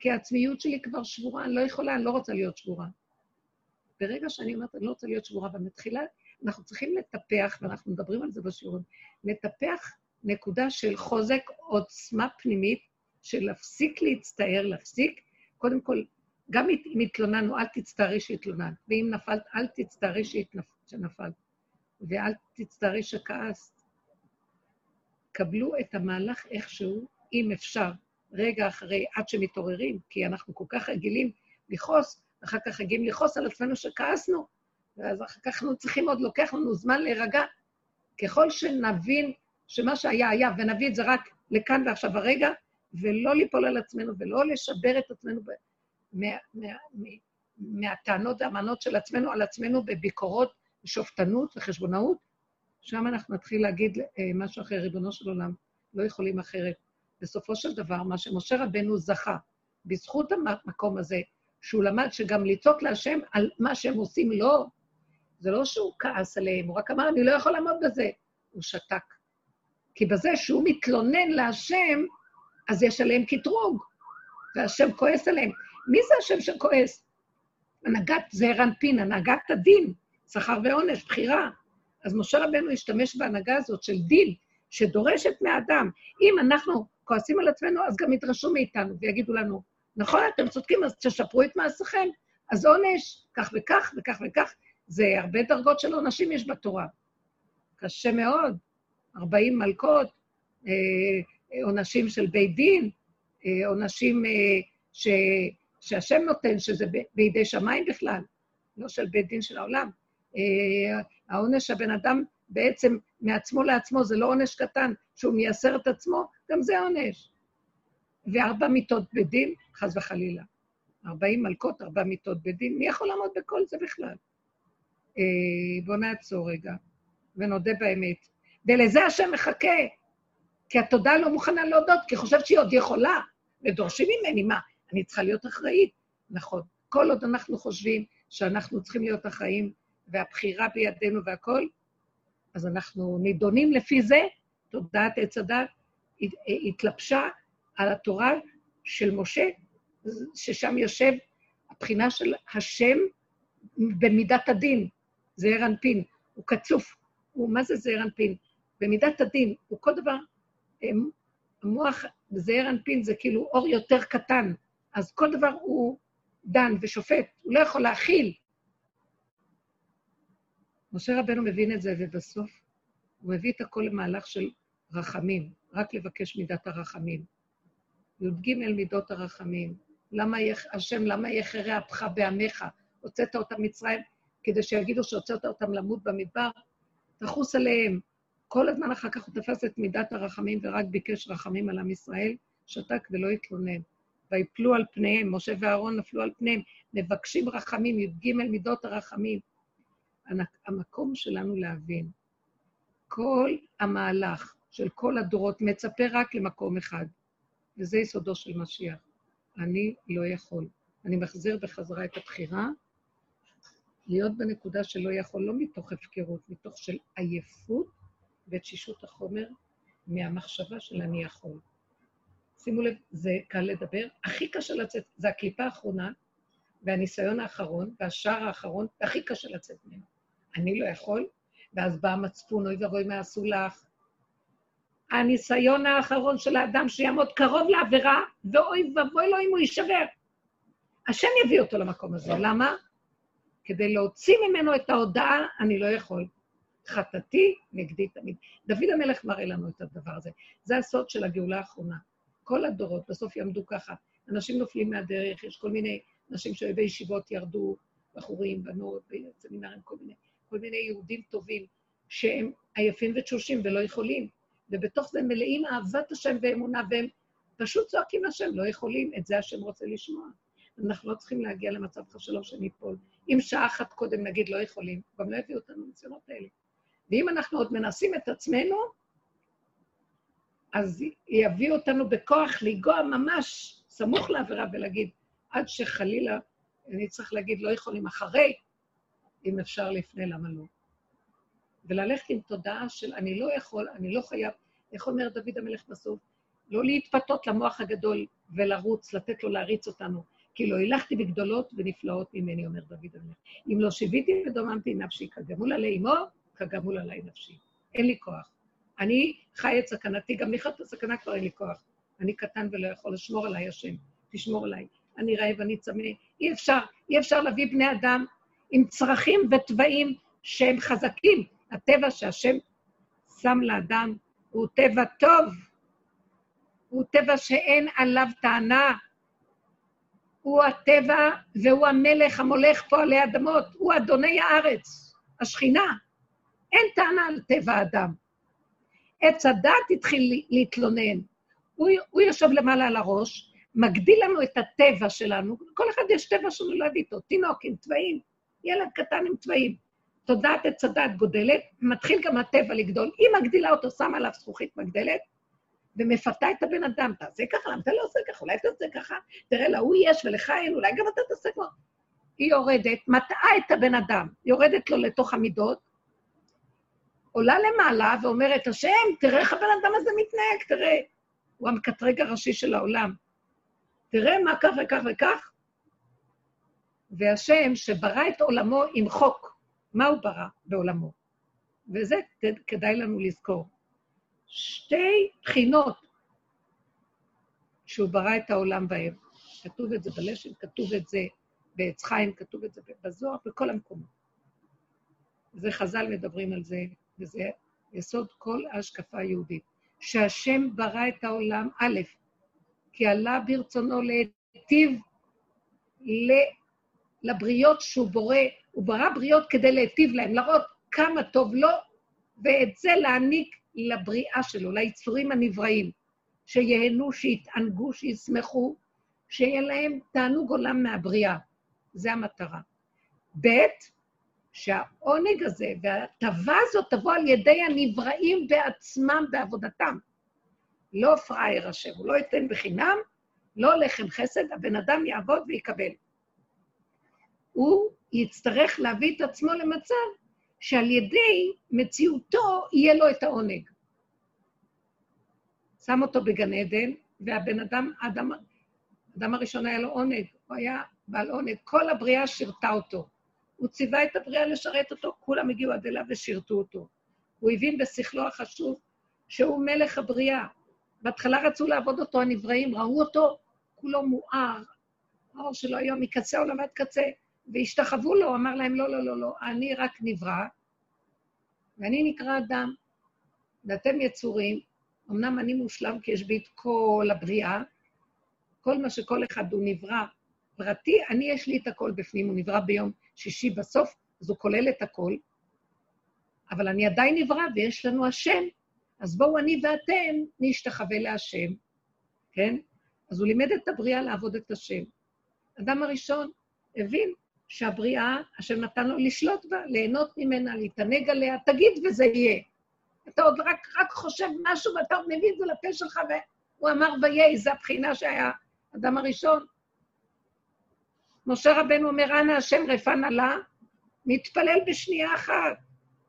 כי העצמיות שלי כבר שבורה, אני לא יכולה, אני לא רוצה להיות שבורה. ברגע שאני אומרת, אני לא רוצה להיות שבורה, ומתחילה, אנחנו צריכים לטפח, ואנחנו מדברים על זה בשיעורים, לטפח נקודה של חוזק, עוצמה פנימית, של להפסיק להצטער, להפסיק, קודם כל, גם אם התלוננו, אל תצטערי שהתלונן, ואם נפלת, אל תצטערי שנפלת, ואל תצטערי שכעסת. קבלו את המהלך איכשהו, אם אפשר, רגע אחרי, עד שמתעוררים, כי אנחנו כל כך רגילים לכעוס, אחר כך הגיעים לחוס על עצמנו שכעסנו, ואז אחר כך אנחנו צריכים עוד לוקח לנו זמן להירגע. ככל שנבין שמה שהיה היה, ונביא את זה רק לכאן ועכשיו הרגע, ולא ליפול על עצמנו, ולא לשבר את עצמנו ב- מה- מה- מה- מהטענות והמנות של עצמנו על עצמנו בביקורות, שופטנות וחשבונאות, שם אנחנו נתחיל להגיד משהו אחר, ריבונו של עולם, לא יכולים אחרת. בסופו של דבר, מה שמשה רבנו זכה, בזכות המקום הזה, שהוא למד שגם לצעוק להשם על מה שהם עושים לא, זה לא שהוא כעס עליהם, הוא רק אמר, אני לא יכול לעמוד בזה. הוא שתק. כי בזה שהוא מתלונן להשם, אז יש עליהם קטרוג, והשם כועס עליהם. מי זה השם שכועס? הנהגת זעיר אנפין, הנהגת הדין, שכר ועונש, בחירה. אז משה רבנו השתמש בהנהגה הזאת של דין, שדורשת מהאדם. אם אנחנו כועסים על עצמנו, אז גם ידרשו מאיתנו ויגידו לנו, נכון, אתם צודקים, אז תשפרו את מעשיכם, אז עונש, כך וכך וכך וכך, זה הרבה דרגות של עונשים יש בתורה. קשה מאוד, ארבעים מלכות, עונשים של בית דין, עונשים ש... שהשם נותן, שזה בידי שמיים בכלל, לא של בית דין של העולם. העונש הבן אדם בעצם מעצמו לעצמו, זה לא עונש קטן, שהוא מייסר את עצמו, גם זה עונש. וארבע מיטות בדין, חס וחלילה. ארבעים מלכות, ארבע מיטות בדין, מי יכול לעמוד בכל זה בכלל? אה, בוא נעצור רגע, ונודה באמת. ולזה השם מחכה, כי התודעה לא מוכנה להודות, כי חושבת שהיא עוד יכולה, ודורשים ממני מה, אני צריכה להיות אחראית. נכון, כל עוד אנחנו חושבים שאנחנו צריכים להיות אחראים, והבחירה בידינו והכל, אז אנחנו נידונים לפי זה, תודעת עץ הדת, התלבשה, על התורה של משה, ששם יושב הבחינה של השם במידת הדין, זעיר אנפין, הוא קצוף, הוא, מה זה זעיר אנפין? במידת הדין, הוא כל דבר, המוח זעיר אנפין זה כאילו אור יותר קטן, אז כל דבר הוא דן ושופט, הוא לא יכול להכיל, משה רבנו מבין את זה, ובסוף הוא הביא את הכל למהלך של רחמים, רק לבקש מידת הרחמים. יודגים אל מידות הרחמים, למה יח... השם, למה יחרה אפך בעמך, הוצאת אותם מצרים, כדי שיגידו שהוצאת אותם למות במדבר, תחוס עליהם. כל הזמן אחר כך הוא תפס את מידת הרחמים, ורק ביקש רחמים על עם ישראל, שתק ולא התלונן. ויפלו על פניהם, משה ואהרון נפלו על פניהם, מבקשים רחמים, יודגים אל מידות הרחמים. המקום שלנו להבין, כל המהלך של כל הדורות מצפה רק למקום אחד, וזה יסודו של משיח. אני לא יכול. אני מחזיר בחזרה את הבחירה, להיות בנקודה שלא יכול, לא מתוך הפקרות, מתוך של עייפות ותשישות החומר מהמחשבה של אני יכול. שימו לב, זה קל לדבר, הכי קשה לצאת, זה הקליפה האחרונה, והניסיון האחרון, והשער האחרון, והכי קשה לצאת ממנו. אני לא יכול, ואז בא המצפון, אוי ורואי מה עשו לך. הניסיון האחרון של האדם שיעמוד קרוב לעבירה, ואוי ובואי לו אם הוא יישבר. השם יביא אותו למקום הזה. למה? כדי להוציא ממנו את ההודעה, אני לא יכול. חטאתי נגדי תמיד. דוד המלך מראה לנו את הדבר הזה. זה הסוד של הגאולה האחרונה. כל הדורות בסוף יעמדו ככה. אנשים נופלים מהדרך, יש כל מיני אנשים שאוהבי ישיבות ירדו, בחורים, בנות, סמינרים, כל מיני, כל מיני יהודים טובים, שהם עייפים ותשושים ולא יכולים. ובתוך זה מלאים אהבת השם ואמונה, והם פשוט צועקים לשם, לא יכולים, את זה השם רוצה לשמוע. אנחנו לא צריכים להגיע למצב חשלו שניפול. אם שעה אחת קודם נגיד לא יכולים, גם לא הביאו אותנו מציונות האלה. ואם אנחנו עוד מנסים את עצמנו, אז יביאו אותנו בכוח לגוע ממש סמוך לעבירה ולהגיד, עד שחלילה, אני צריך להגיד, לא יכולים אחרי, אם אפשר לפני, למה לא? וללכת עם תודעה של אני לא יכול, אני לא חייב, איך אומר דוד המלך בסוף, לא להתפתות למוח הגדול ולרוץ, לתת לו להריץ אותנו, כי לא הילכתי בגדולות ונפלאות ממני, אומר דוד המלך. אם לא שיביתי ודוממתי נפשי, כגמול עלי אמו, כגמול עלי נפשי. אין לי כוח. אני חי את סכנתי, גם לחיות בסכנה כבר אין לי כוח. אני קטן ולא יכול לשמור עליי השם, תשמור עליי. אני רעב, אני צמא, אי אפשר, אי אפשר להביא בני אדם עם צרכים וטבעים שהם חזקים. הטבע שהשם שם לאדם הוא טבע טוב, הוא טבע שאין עליו טענה, הוא הטבע והוא המלך המולך פה עלי אדמות, הוא אדוני הארץ, השכינה, אין טענה על טבע האדם. עץ הדעת התחיל להתלונן, הוא, הוא יושב למעלה על הראש, מגדיל לנו את הטבע שלנו, כל אחד יש טבע שנולד איתו, תינוק עם טבעים, ילד קטן עם טבעים, תודעת את צדת גודלת, מתחיל גם הטבע לגדול, היא מגדילה אותו, שמה עליו זכוכית מגדלת, ומפתה את הבן אדם, תעשה ככה, למה אתה לא עושה ככה, אולי תעשה ככה, תראה לה, הוא יש ולך אין, אולי גם אתה תעשה ככה. היא יורדת, מטעה את הבן אדם, יורדת לו לתוך המידות, עולה למעלה ואומרת, השם, תראה איך הבן אדם הזה מתנהג, תראה, הוא המקטרג הראשי של העולם. תראה מה כך וכך וכך, והשם שברא את עולמו עם חוק, מה הוא ברא בעולמו? וזה כדאי לנו לזכור. שתי בחינות שהוא ברא את העולם בהם, כתוב את זה בלשם, כתוב את זה בעץ חיים, כתוב את זה בזוהר, בכל המקומות. זה חז"ל מדברים על זה, וזה יסוד כל ההשקפה היהודית. שהשם ברא את העולם א', כי עלה ברצונו להיטיב לבריות שהוא בורא, הוא ברא בריות כדי להיטיב להם, לראות כמה טוב לו, ואת זה להעניק לבריאה שלו, ליצורים הנבראים, שיהנו, שיתענגו, שישמחו, שיהיה להם תענוג עולם מהבריאה. זה המטרה. ב' שהעונג הזה והטבה הזאת תבוא על ידי הנבראים בעצמם בעבודתם. לא פראייר השם, הוא לא ייתן בחינם, לא לחם חסד, הבן אדם יעבוד ויקבל. הוא יצטרך להביא את עצמו למצב שעל ידי מציאותו יהיה לו את העונג. שם אותו בגן עדן, והבן אדם, האדם, האדם הראשון היה לו עונג, הוא היה בעל עונג, כל הבריאה שירתה אותו. הוא ציווה את הבריאה לשרת אותו, כולם הגיעו עד אליו ושירתו אותו. הוא הבין בשכלו החשוב שהוא מלך הבריאה, בהתחלה רצו לעבוד אותו, הנבראים ראו אותו, כולו מואר, האור שלו היום מקצה עולם עד קצה, והשתחוו לו, אמר להם, לא, לא, לא, לא, אני רק נברא, ואני נקרא אדם, ואתם יצורים, אמנם אני מושלם כי יש בי את כל הבריאה, כל מה שכל אחד הוא נברא פרטי, אני יש לי את הכל בפנים, הוא נברא ביום שישי בסוף, אז הוא כולל את הכל, אבל אני עדיין נברא ויש לנו השם, אז בואו אני ואתם נשתחווה להשם, כן? אז הוא לימד את הבריאה לעבוד את השם. אדם הראשון הבין שהבריאה, השם נתן לו לשלוט בה, ליהנות ממנה, להתענג עליה, תגיד וזה יהיה. אתה עוד רק, רק חושב משהו ואתה עוד מביא את זה לפה שלך, והוא אמר ויהי, זו הבחינה שהיה אדם הראשון. משה רבנו אומר, אנא השם רפנה לה, מתפלל בשנייה אחת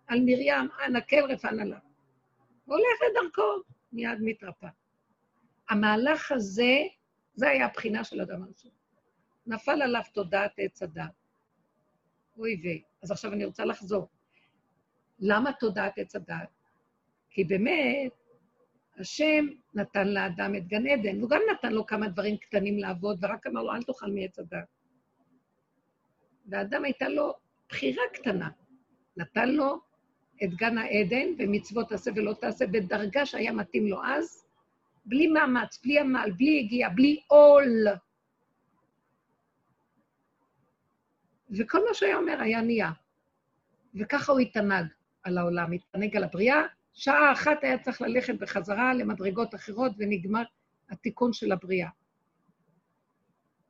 על מרים, אנא כן רפנה לה. והולך לדרכו, מיד מתרפא. המהלך הזה, זה היה הבחינה של אדם הראשון. נפל עליו תודעת עץ הדת. אוי ואי. אז עכשיו אני רוצה לחזור. למה תודעת עץ הדת? כי באמת, השם נתן לאדם את גן עדן, הוא גם נתן לו כמה דברים קטנים לעבוד, ורק אמר לו, אל תאכל מעץ הדת. והאדם הייתה לו בחירה קטנה. נתן לו את גן העדן, ומצוות תעשה ולא תעשה, בדרגה שהיה מתאים לו אז, בלי מאמץ, בלי עמל, בלי הגיע, בלי עול. וכל מה שהיה אומר היה נהיה. וככה הוא התענג על העולם, התענג על הבריאה, שעה אחת היה צריך ללכת בחזרה למדרגות אחרות, ונגמר התיקון של הבריאה.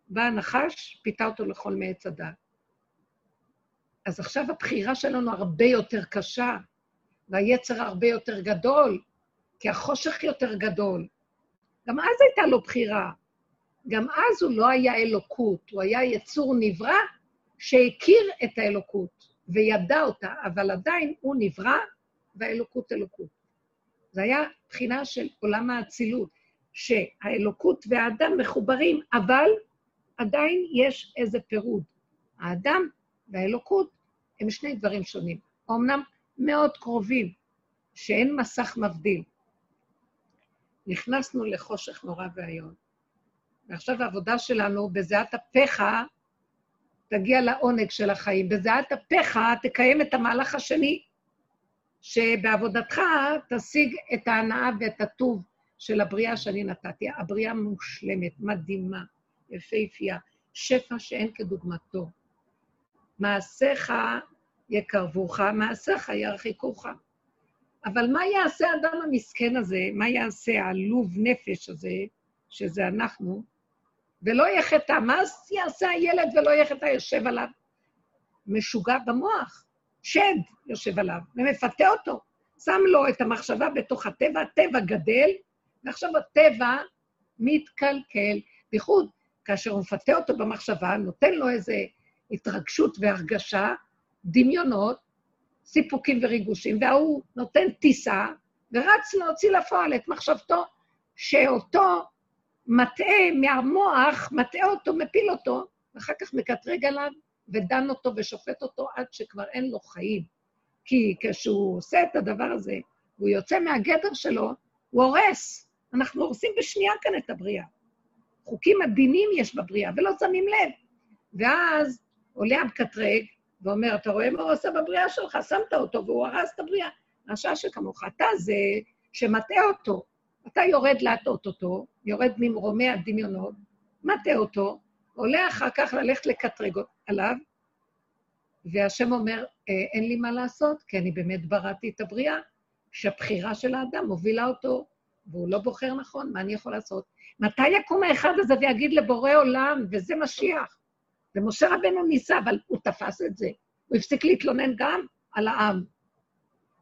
בא הנחש, פיתה אותו לכל מעץ הדעת. אז עכשיו הבחירה שלנו הרבה יותר קשה, והיצר הרבה יותר גדול, כי החושך יותר גדול. גם אז הייתה לו בחירה. גם אז הוא לא היה אלוקות, הוא היה יצור נברא שהכיר את האלוקות, וידע אותה, אבל עדיין הוא נברא, והאלוקות אלוקות. זה היה בחינה של עולם האצילות, שהאלוקות והאדם מחוברים, אבל עדיין יש איזה פירוד. האדם והאלוקות הם שני דברים שונים, אומנם מאוד קרובים, שאין מסך מבדיל. נכנסנו לחושך נורא והיום. ועכשיו העבודה שלנו, בזיעת הפך, תגיע לעונג של החיים. בזיעת הפך תקיים את המהלך השני, שבעבודתך תשיג את ההנאה ואת הטוב של הבריאה שאני נתתי. הבריאה מושלמת, מדהימה, יפהפייה, שפע שאין כדוגמתו. מעשיך יקרבוך, מעשיך ירחיקוך. אבל מה יעשה האדם המסכן הזה, מה יעשה העלוב נפש הזה, שזה אנחנו, ולא יחטא, מה יעשה הילד ולא יחטא יושב עליו? משוגע במוח, שד יושב עליו, ומפתה אותו, שם לו את המחשבה בתוך הטבע, הטבע גדל, ועכשיו הטבע מתקלקל, בייחוד כאשר הוא מפתה אותו במחשבה, נותן לו איזה התרגשות והרגשה, דמיונות, סיפוקים וריגושים, והוא נותן טיסה, ורץ להוציא לפועל את מחשבתו, שאותו מטעה מהמוח, מטעה אותו, מפיל אותו, ואחר כך מקטרג עליו, ודן אותו ושופט אותו, עד שכבר אין לו חיים. כי כשהוא עושה את הדבר הזה, הוא יוצא מהגדר שלו, הוא הורס. אנחנו הורסים בשנייה כאן את הבריאה. חוקים עדינים יש בבריאה, ולא שמים לב. ואז עולה המקטרג, ואומר, אתה רואה מה הוא עושה בבריאה שלך, שמת אותו והוא הרס את הבריאה. רשע שכמוך, אתה זה שמטעה אותו. אתה יורד להטעות אותו, יורד ממרומי הדמיונות, מטעה אותו, עולה אחר כך ללכת לקטרג עליו, והשם אומר, אין לי מה לעשות, כי אני באמת בראתי את הבריאה, שהבחירה של האדם מובילה אותו, והוא לא בוחר נכון, מה אני יכול לעשות? מתי יקום האחד הזה ויגיד לבורא עולם, וזה משיח? ומשה רבנו ניסה, אבל הוא תפס את זה. הוא הפסיק להתלונן גם על העם.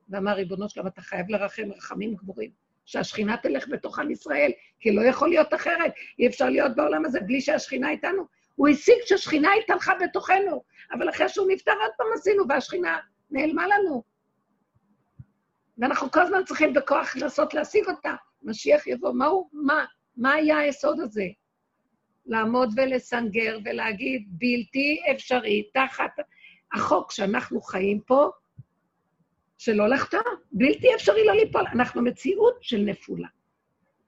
ואמר, ריבונו שלמה, אתה חייב לרחם רחמים גבורים, שהשכינה תלך בתוך עם ישראל, כי לא יכול להיות אחרת, אי אפשר להיות בעולם הזה בלי שהשכינה איתנו. הוא השיג שהשכינה התהלכה בתוכנו, אבל אחרי שהוא נפטר עוד פעם עשינו, והשכינה נעלמה לנו. ואנחנו כל הזמן צריכים בכוח לנסות להשיג אותה. משיח יבוא, מה הוא? מה? מה היה היסוד הזה? לעמוד ולסנגר ולהגיד, בלתי אפשרי, תחת החוק שאנחנו חיים פה, שלא לחטוא, בלתי אפשרי לא ליפול. אנחנו מציאות של נפולה.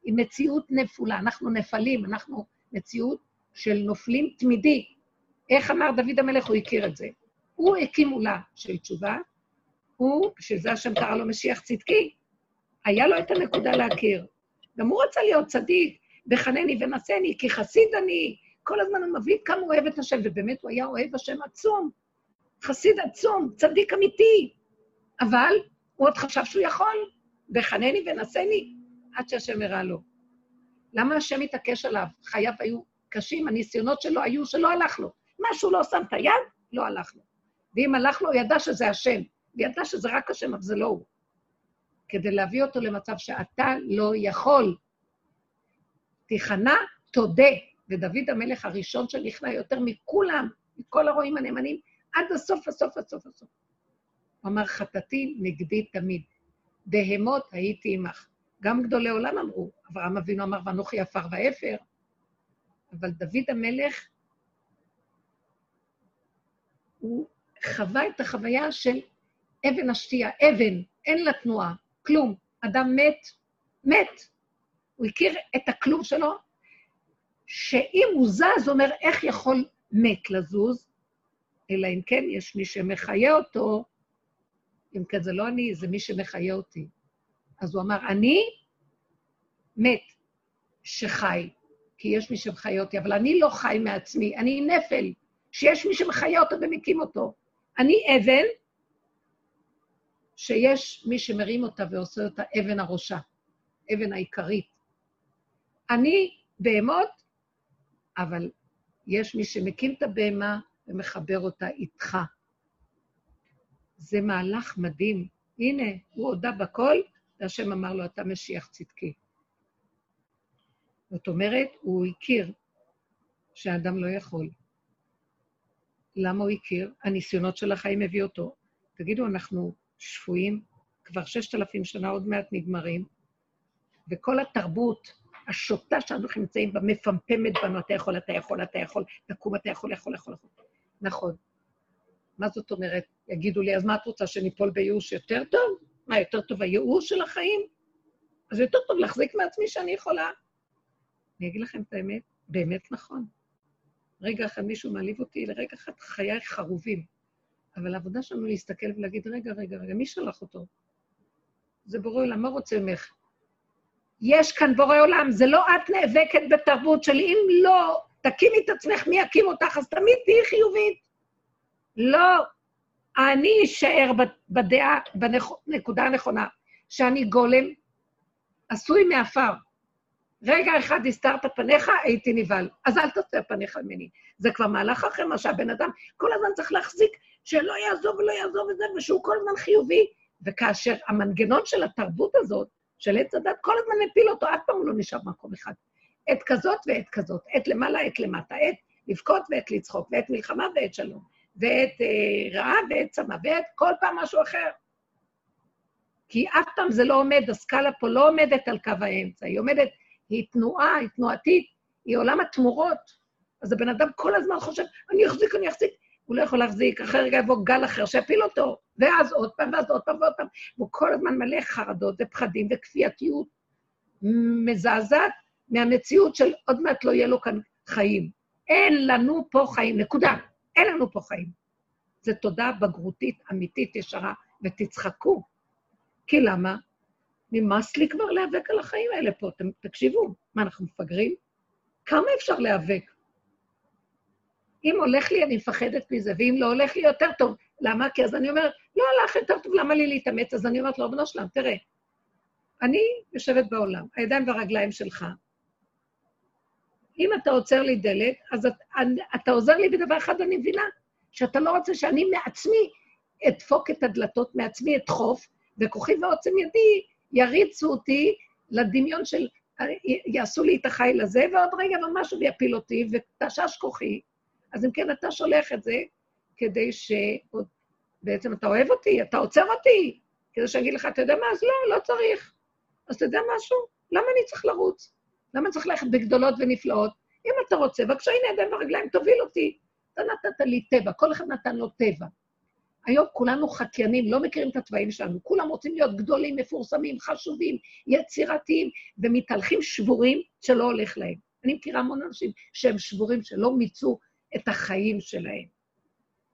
היא מציאות נפולה, אנחנו נפלים, אנחנו מציאות של נופלים תמידי. איך אמר דוד המלך, הוא הכיר את זה. הוא הקים עולה של תשובה, הוא, בשביל זה השם קרא לו משיח צדקי, היה לו את הנקודה להכיר. גם הוא רצה להיות צדיק, בחנני ונשני, כי חסיד אני, כל הזמן הוא מבליט כמה הוא אוהב את השם, ובאמת הוא היה אוהב השם עצום, חסיד עצום, צדיק אמיתי, אבל הוא עוד חשב שהוא יכול, בחנני ונשני, עד שהשם הראה לו. למה השם התעקש עליו? חייו היו קשים, הניסיונות שלו היו שלא הלך לו. משהו לא שם את היד, לא הלך לו. ואם הלך לו, הוא ידע שזה השם, וידע שזה רק השם, אבל זה לא הוא. כדי להביא אותו למצב שאתה לא יכול. תיכנע, תודה. ודוד המלך הראשון שנכנע יותר מכולם, מכל הרועים הנאמנים, עד הסוף, הסוף, הסוף, הסוף. הוא אמר, חטאתי נגדי תמיד. בהמות הייתי עמך. גם גדולי עולם אמרו, אברהם אבינו אמר, ואנוכי עפר ואפר. אבל דוד המלך, הוא חווה את החוויה של אבן השתייה, אבן, אין לה תנועה, כלום. אדם מת, מת. הוא הכיר את הכלום שלו, שאם הוא זז, אומר, איך יכול מת לזוז? אלא אם כן, יש מי שמחיה אותו, אם כן זה לא אני, זה מי שמחיה אותי. אז הוא אמר, אני מת שחי, כי יש מי שמחיה אותי, אבל אני לא חי מעצמי, אני נפל, שיש מי שמחיה אותו ומקים אותו. אני אבן, שיש מי שמרים אותה ועושה אותה אבן הראשה, אבן העיקרית. אני בהמות, אבל יש מי שמקים את הבהמה ומחבר אותה איתך. זה מהלך מדהים. הנה, הוא הודה בכל, והשם אמר לו, אתה משיח צדקי. זאת אומרת, הוא הכיר שהאדם לא יכול. למה הוא הכיר? הניסיונות של החיים הביא אותו. תגידו, אנחנו שפויים, כבר ששת אלפים שנה עוד מעט נגמרים, וכל התרבות, השוטה שאנחנו נמצאים בה, מפמפמת בנו, אתה יכול, אתה יכול, אתה יכול, תקום, אתה יכול, יכול, יכול, יכול. נכון. מה זאת אומרת? יגידו לי, אז מה את רוצה, שניפול בייאוש יותר טוב? מה, יותר טוב הייאוש של החיים? אז יותר טוב להחזיק מעצמי שאני יכולה. אני אגיד לכם את האמת, באמת נכון. רגע אחד מישהו מעליב אותי, לרגע אחד חיי חרובים. אבל העבודה שלנו להסתכל ולהגיד, רגע, רגע, רגע, מי שלח אותו? זה בורא עולם, מה רוצה ממך? יש כאן בורא עולם, זה לא את נאבקת בתרבות שלי, אם לא תקימי את עצמך, מי יקים אותך, אז תמיד תהיי חיובית. לא, אני אשאר בדעה, בנקודה הנכונה, שאני גולם, עשוי מאפר. רגע אחד הסתרת פניך, הייתי נבהל. אז אל תסתר פניך ממני. זה כבר מהלך אחרי מה שהבן אדם, כל הזמן צריך להחזיק, שלא יעזוב ולא יעזוב את זה, ושהוא כל הזמן חיובי. וכאשר המנגנון של התרבות הזאת, של עץ הדת, כל הזמן נפיל אותו, אף פעם הוא לא נשאר במקום אחד. עת כזאת ועת כזאת, עת למעלה, עת למטה, עת לבכות ועת לצחוק, ועת מלחמה ועת שלום, ועת אה, רעה ועת צמא, ועת כל פעם משהו אחר. כי אף פעם זה לא עומד, הסקאלה פה לא עומדת על קו האמצע, היא עומדת, היא תנועה, היא תנועתית, היא עולם התמורות. אז הבן אדם כל הזמן חושב, אני אחזיק, אני אחזיק, הוא לא יכול להחזיק, אחרי רגע יבוא גל אחר שיפיל אותו, ואז עוד פעם, ואז עוד פעם, ועוד פעם, והוא כל הזמן מלא חרדות ופחדים וכפייתיות, מזעזעת מהמציאות של עוד מעט לא יהיה לו כאן חיים. אין לנו פה חיים, נקודה, אין לנו פה חיים. זה תודה בגרותית, אמיתית, ישרה, ותצחקו. כי למה? נמאס לי כבר להיאבק על החיים האלה פה, אתם תקשיבו, מה אנחנו מפגרים? כמה אפשר להיאבק? אם הולך לי, אני מפחדת מזה, ואם לא הולך לי יותר טוב, למה? כי אז אני אומרת, לא הלך יותר טוב, למה לי להתאמץ? אז אני אומרת, לא, בנו שלם, תראה, אני יושבת בעולם, הידיים והרגליים שלך, אם אתה עוצר לי דלת, אז את, אתה עוזר לי בדבר אחד, אני מבינה, שאתה לא רוצה שאני מעצמי אדפוק את הדלתות, מעצמי את חוף, וכוחי ועוצם ידי יריצו אותי לדמיון של, יעשו לי את החיל הזה, ועוד רגע משהו ויפיל אותי, ותשש כוחי, אז אם כן אתה שולח את זה, כדי שבעצם אתה אוהב אותי, אתה עוצר אותי, כדי שאני אגיד לך, אתה יודע מה? אז לא, לא צריך. אז אתה יודע משהו? למה אני צריך לרוץ? למה אני צריך ללכת בגדולות ונפלאות? אם אתה רוצה, בבקשה, הנה ידיים ורגליים, תוביל אותי. אתה נתת לי טבע, כל אחד נתן לו טבע. היום כולנו חקיינים, לא מכירים את התוואים שלנו, כולם רוצים להיות גדולים, מפורסמים, חשובים, יצירתיים, ומתהלכים שבורים שלא הולך להם. אני מכירה המון אנשים שהם שבורים שלא מיצו את החיים שלהם.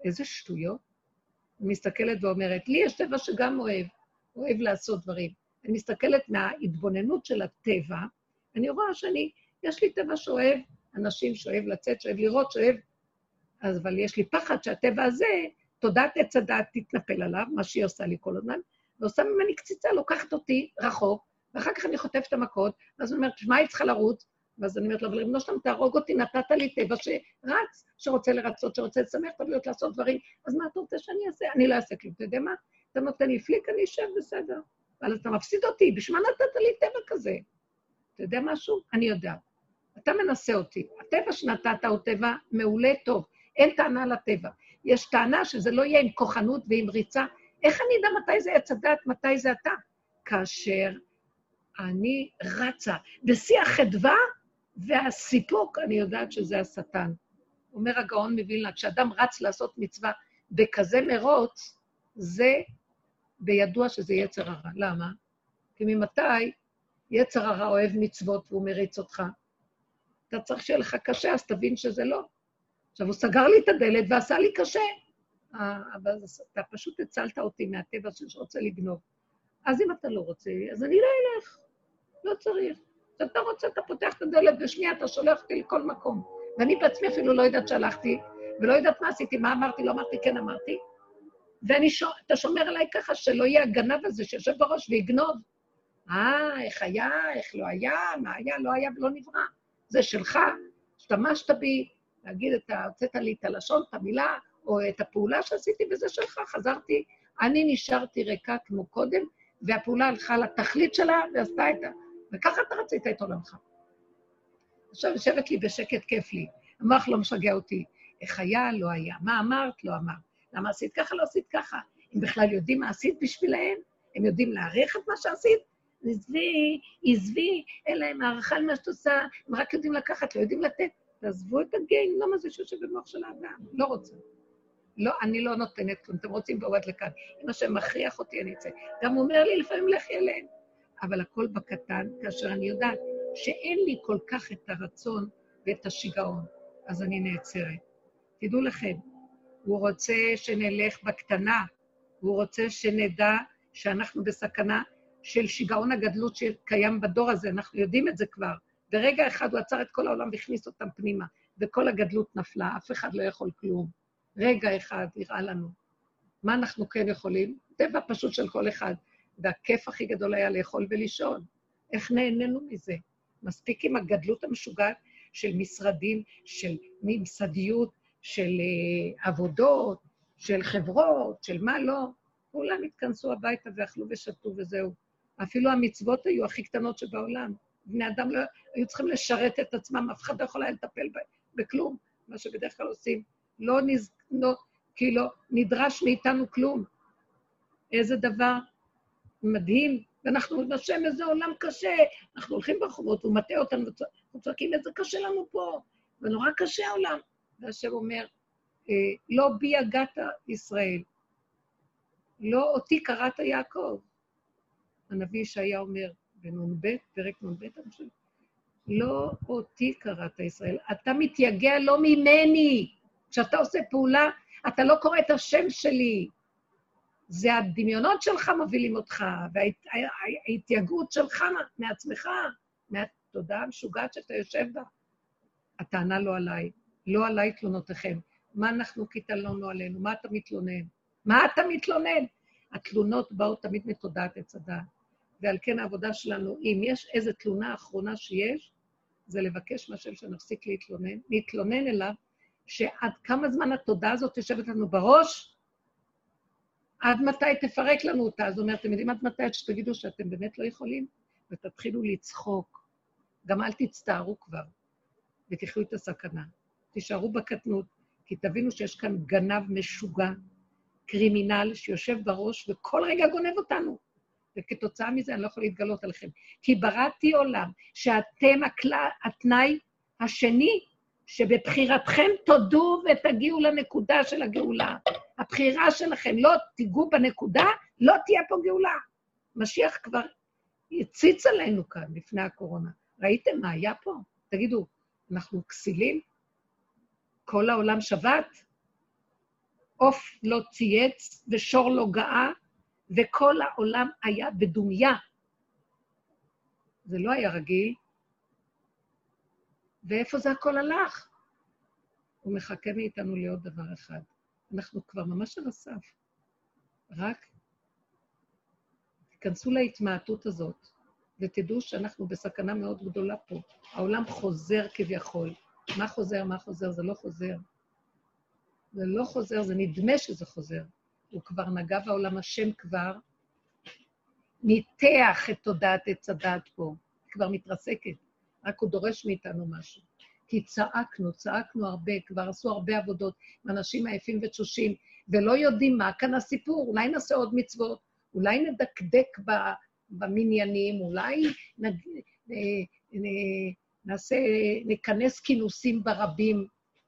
איזה שטויות. מסתכלת ואומרת, לי יש טבע שגם אוהב, אוהב לעשות דברים. אני מסתכלת מההתבוננות של הטבע, אני רואה שאני, יש לי טבע שאוהב אנשים, שאוהב לצאת, שאוהב לראות, שאוהב, אז אבל יש לי פחד שהטבע הזה, תודעת עץ הדעת תתנפל עליו, מה שהיא עושה לי כל הזמן, ועושה ממני קציצה, לוקחת אותי רחוק, ואחר כך אני חוטפת את המכות, ואז אני אומרת, מה היא צריכה לרוץ? ואז אני אומרת לו, אבל אם לא שאתה תהרוג אותי, נתת לי טבע שרץ, שרוצה לרצות, שרוצה לשמח, תבליות לעשות דברים, אז מה אתה רוצה שאני אעשה? אני לא אעשה כלום, אתה יודע מה? אתה נותן לי פליק, אני אשב בסדר. אבל אתה מפסיד אותי, בשמה נתת לי טבע כזה. אתה יודע משהו? אני יודע. אתה מנסה אותי. הטבע שנתת הוא טבע מעולה טוב. אין טענה לטבע. יש טענה שזה לא יהיה עם כוחנות ועם ריצה. איך אני יודע מתי זה עץ הדעת, מתי זה אתה? כאשר אני רצה. בשיא החדווה והסיפוק, אני יודעת שזה השטן. אומר הגאון מבילנה, כשאדם רץ לעשות מצווה בכזה מרוץ, זה בידוע שזה יצר הרע. למה? כי ממתי יצר הרע אוהב מצוות והוא מריץ אותך? אתה צריך שיהיה לך קשה, אז תבין שזה לא. עכשיו, הוא סגר לי את הדלת ועשה לי קשה. אבל אתה פשוט הצלת אותי מהטבע שרוצה לגנוב. אז אם אתה לא רוצה, אז אני לא אלך. לא צריך. כשאתה רוצה, אתה פותח את הדלת, ושנייה אתה שולח אותי לכל מקום. ואני בעצמי אפילו לא יודעת שהלכתי, ולא יודעת מה עשיתי, מה אמרתי, לא אמרתי, כן אמרתי. ואני שומר, אתה שומר עליי ככה שלא יהיה הגנב הזה שיושב בראש ויגנוב. אה, איך היה, איך לא היה, מה היה, לא היה ולא נברא. זה שלך, השתמשת בי, להגיד, אתה הוצאת לי את הלשון, את המילה, או את הפעולה שעשיתי, וזה שלך, חזרתי, אני נשארתי ריקה כמו קודם, והפעולה הלכה לתכלית שלה, ועשתה את ה... וככה אתה רצית את עולמך. עכשיו, יושבת לי בשקט, כיף לי. המוח לא משגע אותי. איך היה, לא היה. מה אמרת, לא אמרת. למה עשית ככה, לא עשית ככה. הם בכלל יודעים מה עשית בשבילהם? הם יודעים להעריך את מה שעשית? עזבי, עזבי, אין להם הערכה למה שאת עושה, הם רק יודעים לקחת, לא יודעים לתת. תעזבו את הגיין, לא מה זה שיושב במוח של האדם. לא רוצה. לא, אני לא נותנת כלום. אתם רוצים בעוד לכאן. אם השם מכריח אותי, אני אצא. גם הוא אומר לי, לפעמים לכי אליהם. אבל הכל בקטן, כאשר אני יודעת שאין לי כל כך את הרצון ואת השיגעון, אז אני נעצרת. תדעו לכם, הוא רוצה שנלך בקטנה, הוא רוצה שנדע שאנחנו בסכנה של שיגעון הגדלות שקיים בדור הזה, אנחנו יודעים את זה כבר. ברגע אחד הוא עצר את כל העולם והכניס אותם פנימה, וכל הגדלות נפלה, אף אחד לא יכול כלום. רגע אחד יראה לנו. מה אנחנו כן יכולים? טבע פשוט של כל אחד. והכיף הכי גדול היה לאכול ולישון. איך נהננו מזה? מספיק עם הגדלות המשוגעת של משרדים, של ממסדיות, של אה, עבודות, של חברות, של מה לא. כולם התכנסו הביתה ואכלו ושתו וזהו. אפילו המצוות היו הכי קטנות שבעולם. בני אדם לא, היו צריכים לשרת את עצמם, אף אחד לא יכולה לטפל בכלום, מה שבדרך כלל עושים. לא, נז, לא, כי לא נדרש מאיתנו כלום. איזה דבר? מדהים, ואנחנו נשם איזה עולם קשה, אנחנו הולכים ברחובות, הוא מטה אותנו, וצועקים איזה קשה לנו פה, ונורא קשה העולם. והשם אומר, לא בי הגעת ישראל, לא אותי קראת יעקב. הנביא ישעיה אומר, בנ"ב, פרק נ"ב, לא אותי קראת ישראל, אתה מתייגע לא ממני, כשאתה עושה פעולה, אתה לא קורא את השם שלי, זה הדמיונות שלך מובילים אותך, וההתייגעות שלך מעצמך, מהתודעה המשוגעת שאתה יושב בה. הטענה לא עליי, לא עליי תלונותיכם. מה אנחנו כתלונו עלינו? מה אתה מתלונן? מה אתה מתלונן? התלונות באו תמיד מתודעת עץ הדעת. ועל כן העבודה שלנו, אם יש איזו תלונה אחרונה שיש, זה לבקש מהשם שנפסיק להתלונן, להתלונן אליו, שעד כמה זמן התודעה הזאת יושבת לנו בראש, עד מתי תפרק לנו אותה? אז אומרת, אתם יודעים עד מתי שתגידו שאתם באמת לא יכולים? ותתחילו לצחוק. גם אל תצטערו כבר, ותחיו את הסכנה. תישארו בקטנות, כי תבינו שיש כאן גנב משוגע, קרימינל שיושב בראש, וכל רגע גונב אותנו. וכתוצאה מזה אני לא יכולה להתגלות עליכם. כי בראתי עולם שאתם התנאי השני, שבבחירתכם תודו ותגיעו לנקודה של הגאולה. הבחירה שלכם, לא תיגעו בנקודה, לא תהיה פה גאולה. משיח כבר יציץ עלינו כאן לפני הקורונה. ראיתם מה היה פה? תגידו, אנחנו כסילים? כל העולם שבת? עוף לא צייץ ושור לא גאה, וכל העולם היה בדומיה. זה לא היה רגיל. ואיפה זה הכל הלך? הוא מחכה מאיתנו להיות דבר אחד. אנחנו כבר ממש על הסף. רק תיכנסו להתמעטות הזאת, ותדעו שאנחנו בסכנה מאוד גדולה פה. העולם חוזר כביכול. מה חוזר, מה חוזר, זה לא חוזר. זה לא חוזר, זה נדמה שזה חוזר. הוא כבר נגע בעולם, השם כבר ניתח את תודעת עץ הדעת פה. היא כבר מתרסקת, רק הוא דורש מאיתנו משהו. כי צעקנו, צעקנו הרבה, כבר עשו הרבה עבודות, אנשים עייפים ותשושים, ולא יודעים מה כאן הסיפור, אולי נעשה עוד מצוות, אולי נדקדק במניינים, אולי נד... נעשה, נכנס כינוסים ברבים,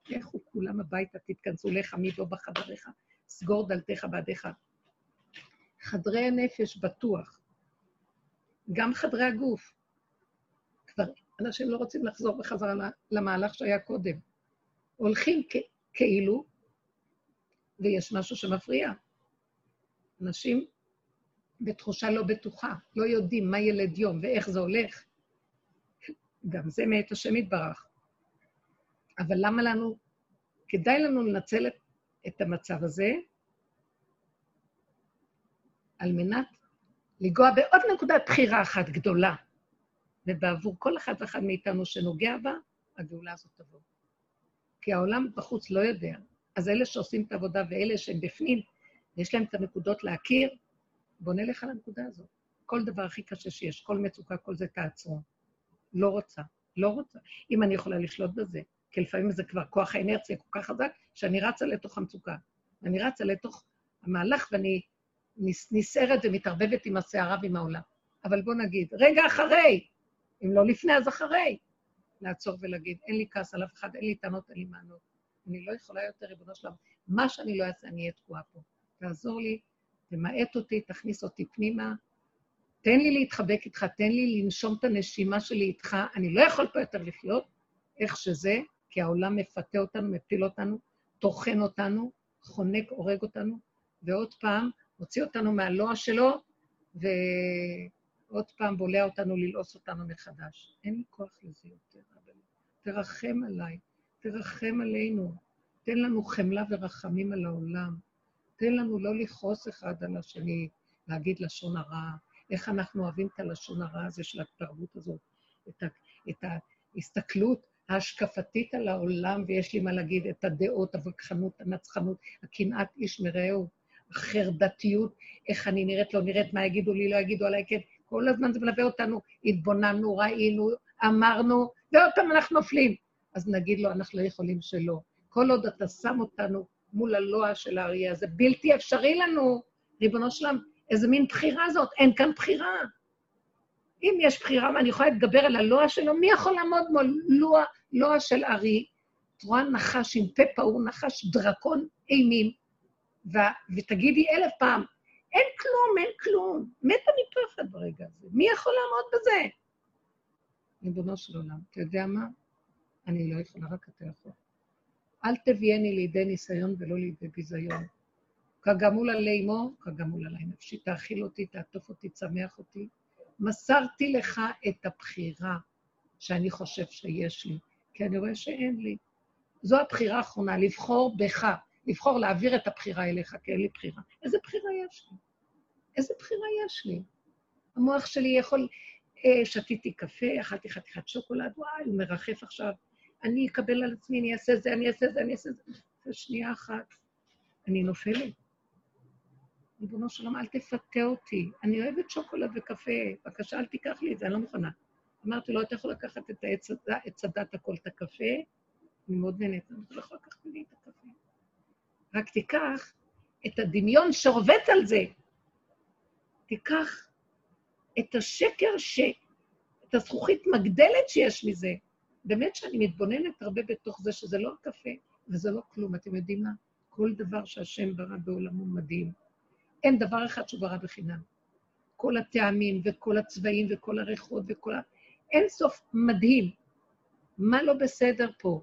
לכו כולם הביתה, תתכנסו לך, מי לא בחדריך, סגור דלתך בעדיך. חדרי הנפש בטוח, גם חדרי הגוף. כבר אנשים לא רוצים לחזור בחזרה למהלך שהיה קודם. הולכים כ- כאילו, ויש משהו שמפריע. אנשים בתחושה לא בטוחה, לא יודעים מה ילד יום ואיך זה הולך. גם זה מאת השם יתברך. אבל למה לנו, כדאי לנו לנצל את המצב הזה, על מנת לגוע בעוד נקודת בחירה אחת גדולה, ובעבור כל אחד ואחד מאיתנו שנוגע בה, הגאולה הזאת תבוא. כי העולם בחוץ לא יודע, אז אלה שעושים את העבודה ואלה שהם בפנים, ויש להם את הנקודות להכיר, בונה לך לנקודה הזאת. כל דבר הכי קשה שיש, כל מצוקה, כל זה תעצרו. לא רוצה, לא רוצה. אם אני יכולה לשלוט בזה, כי לפעמים זה כבר כוח האנרציה כל כך חזק, שאני רצה לתוך המצוקה. אני רצה לתוך המהלך ואני נסערת ומתערבבת עם השערה ועם העולם. אבל בוא נגיד, רגע אחרי, אם לא לפני אז אחרי, לעצור ולהגיד, אין לי כעס על אף אחד, אין לי טענות, אין לי מענות. אני לא יכולה יותר, ריבונו שלום, מה שאני לא אעשה, אני אהיה תקועה פה. תעזור לי, תמעט אותי, תכניס אותי פנימה, תן לי להתחבק איתך, תן לי לנשום את הנשימה שלי איתך, אני לא יכול פה יותר לחיות, איך שזה, כי העולם מפתה אותנו, מפיל אותנו, תוכן אותנו, חונק, הורג אותנו, ועוד פעם הוציא אותנו מהלוע שלו, ועוד פעם בולע אותנו ללעוס אותנו מחדש. אין לי כוח לזה יותר, אבל תרחם עליי, תרחם עלינו, תן לנו חמלה ורחמים על העולם, תן לנו לא לכעוס אחד על השני, להגיד לשון הרע, איך אנחנו אוהבים את הלשון הרע הזה של התרבות הזאת, את, ה, את ההסתכלות ההשקפתית על העולם, ויש לי מה להגיד, את הדעות, הווכחנות, הנצחנות, הקנאת איש מרעהו, החרדתיות, איך אני נראית, לא נראית, מה יגידו לי, לא יגידו עליי, כן, כל הזמן זה מלווה אותנו, התבוננו, ראינו, אמרנו, ואותם אנחנו נופלים. אז נגיד לו, אנחנו לא יכולים שלא. כל עוד אתה שם אותנו מול הלוע של האריה, זה בלתי אפשרי לנו, ריבונו שלם, איזה מין בחירה זאת? אין כאן בחירה. אם יש בחירה, ואני יכולה להתגבר על הלוע שלו, מי יכול לעמוד מול לוע, לוע של ארי? את רואה נחש עם פה פעור, נחש דרקון אימים, ו... ותגידי אלף פעם, אין כלום, אין כלום, מתה מפחד ברגע הזה, מי יכול לעמוד בזה? ריבונו של עולם, אתה יודע מה? אני לא יכולה, רק אתה יכול. אל תביאני לידי ניסיון ולא לידי ביזיון. כגמול עלי אמו, כגמול עלי נפשי, תאכיל אותי, תעטוף אותי, צמח אותי. מסרתי לך את הבחירה שאני חושב שיש לי, כי אני רואה שאין לי. זו הבחירה האחרונה, לבחור בך, לבחור להעביר את הבחירה אליך, כי אין לי בחירה. איזה בחירה יש לי? איזה בחירה יש לי? המוח שלי יכול, שתיתי קפה, אכלתי חתיכת שוקולד, וואי, הוא מרחף עכשיו, אני אקבל על עצמי, אני אעשה זה, אני אעשה זה, אני אעשה זה. שנייה אחת, אני נופלת. ריבונו שלום, אל תפתה אותי, אני אוהבת שוקולד וקפה, בבקשה, אל תיקח לי את זה, אני לא מוכנה. אמרתי לו, אתה יכול לקחת את הצדת הכל, את הקפה, אני מאוד נהנית, אני לא יכול לקחת לי את הקפה. רק תיקח את הדמיון שרובץ על זה, תיקח את השקר, ש... את הזכוכית מגדלת שיש מזה. באמת שאני מתבוננת הרבה בתוך זה, שזה לא הקפה, וזה לא כלום, אתם יודעים מה? כל דבר שהשם ברא בעולמו מדהים, אין דבר אחד שברא בחינם. כל הטעמים וכל הצבעים וכל הריחות וכל ה... אין סוף מדהים. מה לא בסדר פה?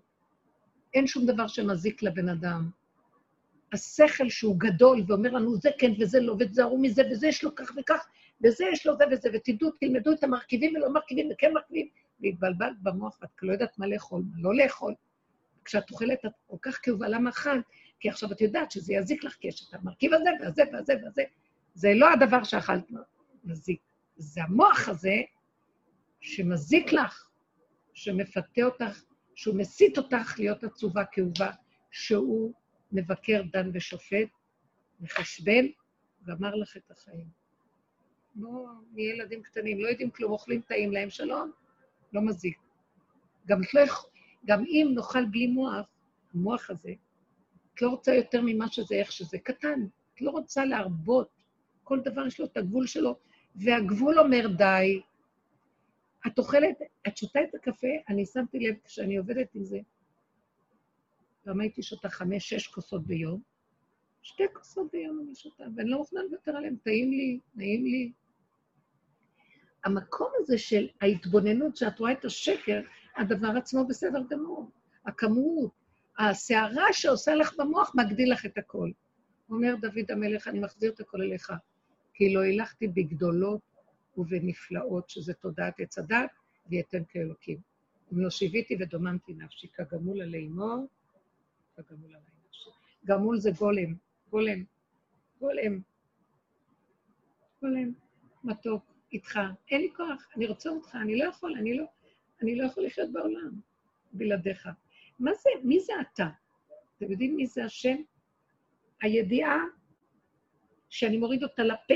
אין שום דבר שמזיק לבן אדם. השכל שהוא גדול ואומר לנו, זה כן וזה לא, ותזהרו מזה, וזה יש לו כך וכך, וזה יש לו זה וזה, ותדעו, תלמדו את המרכיבים ולא מרכיבים, וכן מרכיבים, והתבלבל במוח, ואת לא יודעת מה לאכול, מה לא לאכול. כשאת אוכלת, את כל כך כאובה, למה חד? כי עכשיו את יודעת שזה יזיק לך, כי יש את המרכיב הזה והזה והזה והזה. זה לא הדבר שאכלת מזיק. זה המוח הזה שמזיק לך, שמפתה אותך, שהוא מסית אותך להיות עצובה כאובה, שהוא מבקר, דן ושופט, מחשבן, גמר לך את החיים. בואו, נהיה ילדים קטנים, לא יודעים כלום, אוכלים טעים להם שלום, לא מזיק. גם, גם אם נאכל בלי מוח, המוח הזה, את לא רוצה יותר ממה שזה, איך שזה קטן, את לא רוצה להרבות, כל דבר יש לו את הגבול שלו, והגבול אומר די, את אוכלת, את שותה את הקפה, אני שמתי לב כשאני עובדת עם זה, גם הייתי שותה חמש, שש כוסות ביום, שתי כוסות ביום אני שותה, ואני לא מוכנה לוותר עליהם, טעים לי, נעים לי. המקום הזה של ההתבוננות, שאת רואה את השקר, הדבר עצמו בסדר גמור, הכמות, הסערה שעושה לך במוח, מגדיל לך את הכל. אומר דוד המלך, אני מחזיר את הכל אליך, כי לא הילכתי בגדולות ובנפלאות, שזה תודעת עץ הדת, ויתן כאלוקים. אם לא שיביתי ודוממתי נפשי, כגמול עלי מור, כגמול עלי נפשי. גמול זה גולם, גולם, גולם, גולם, מתוק, איתך. אין לי כוח, אני רוצה אותך, אני לא יכול, אני לא, אני לא יכול לחיות בעולם, בלעדיך. מה זה? מי זה אתה? אתם יודעים מי זה השם? הידיעה שאני מוריד אותה לפה.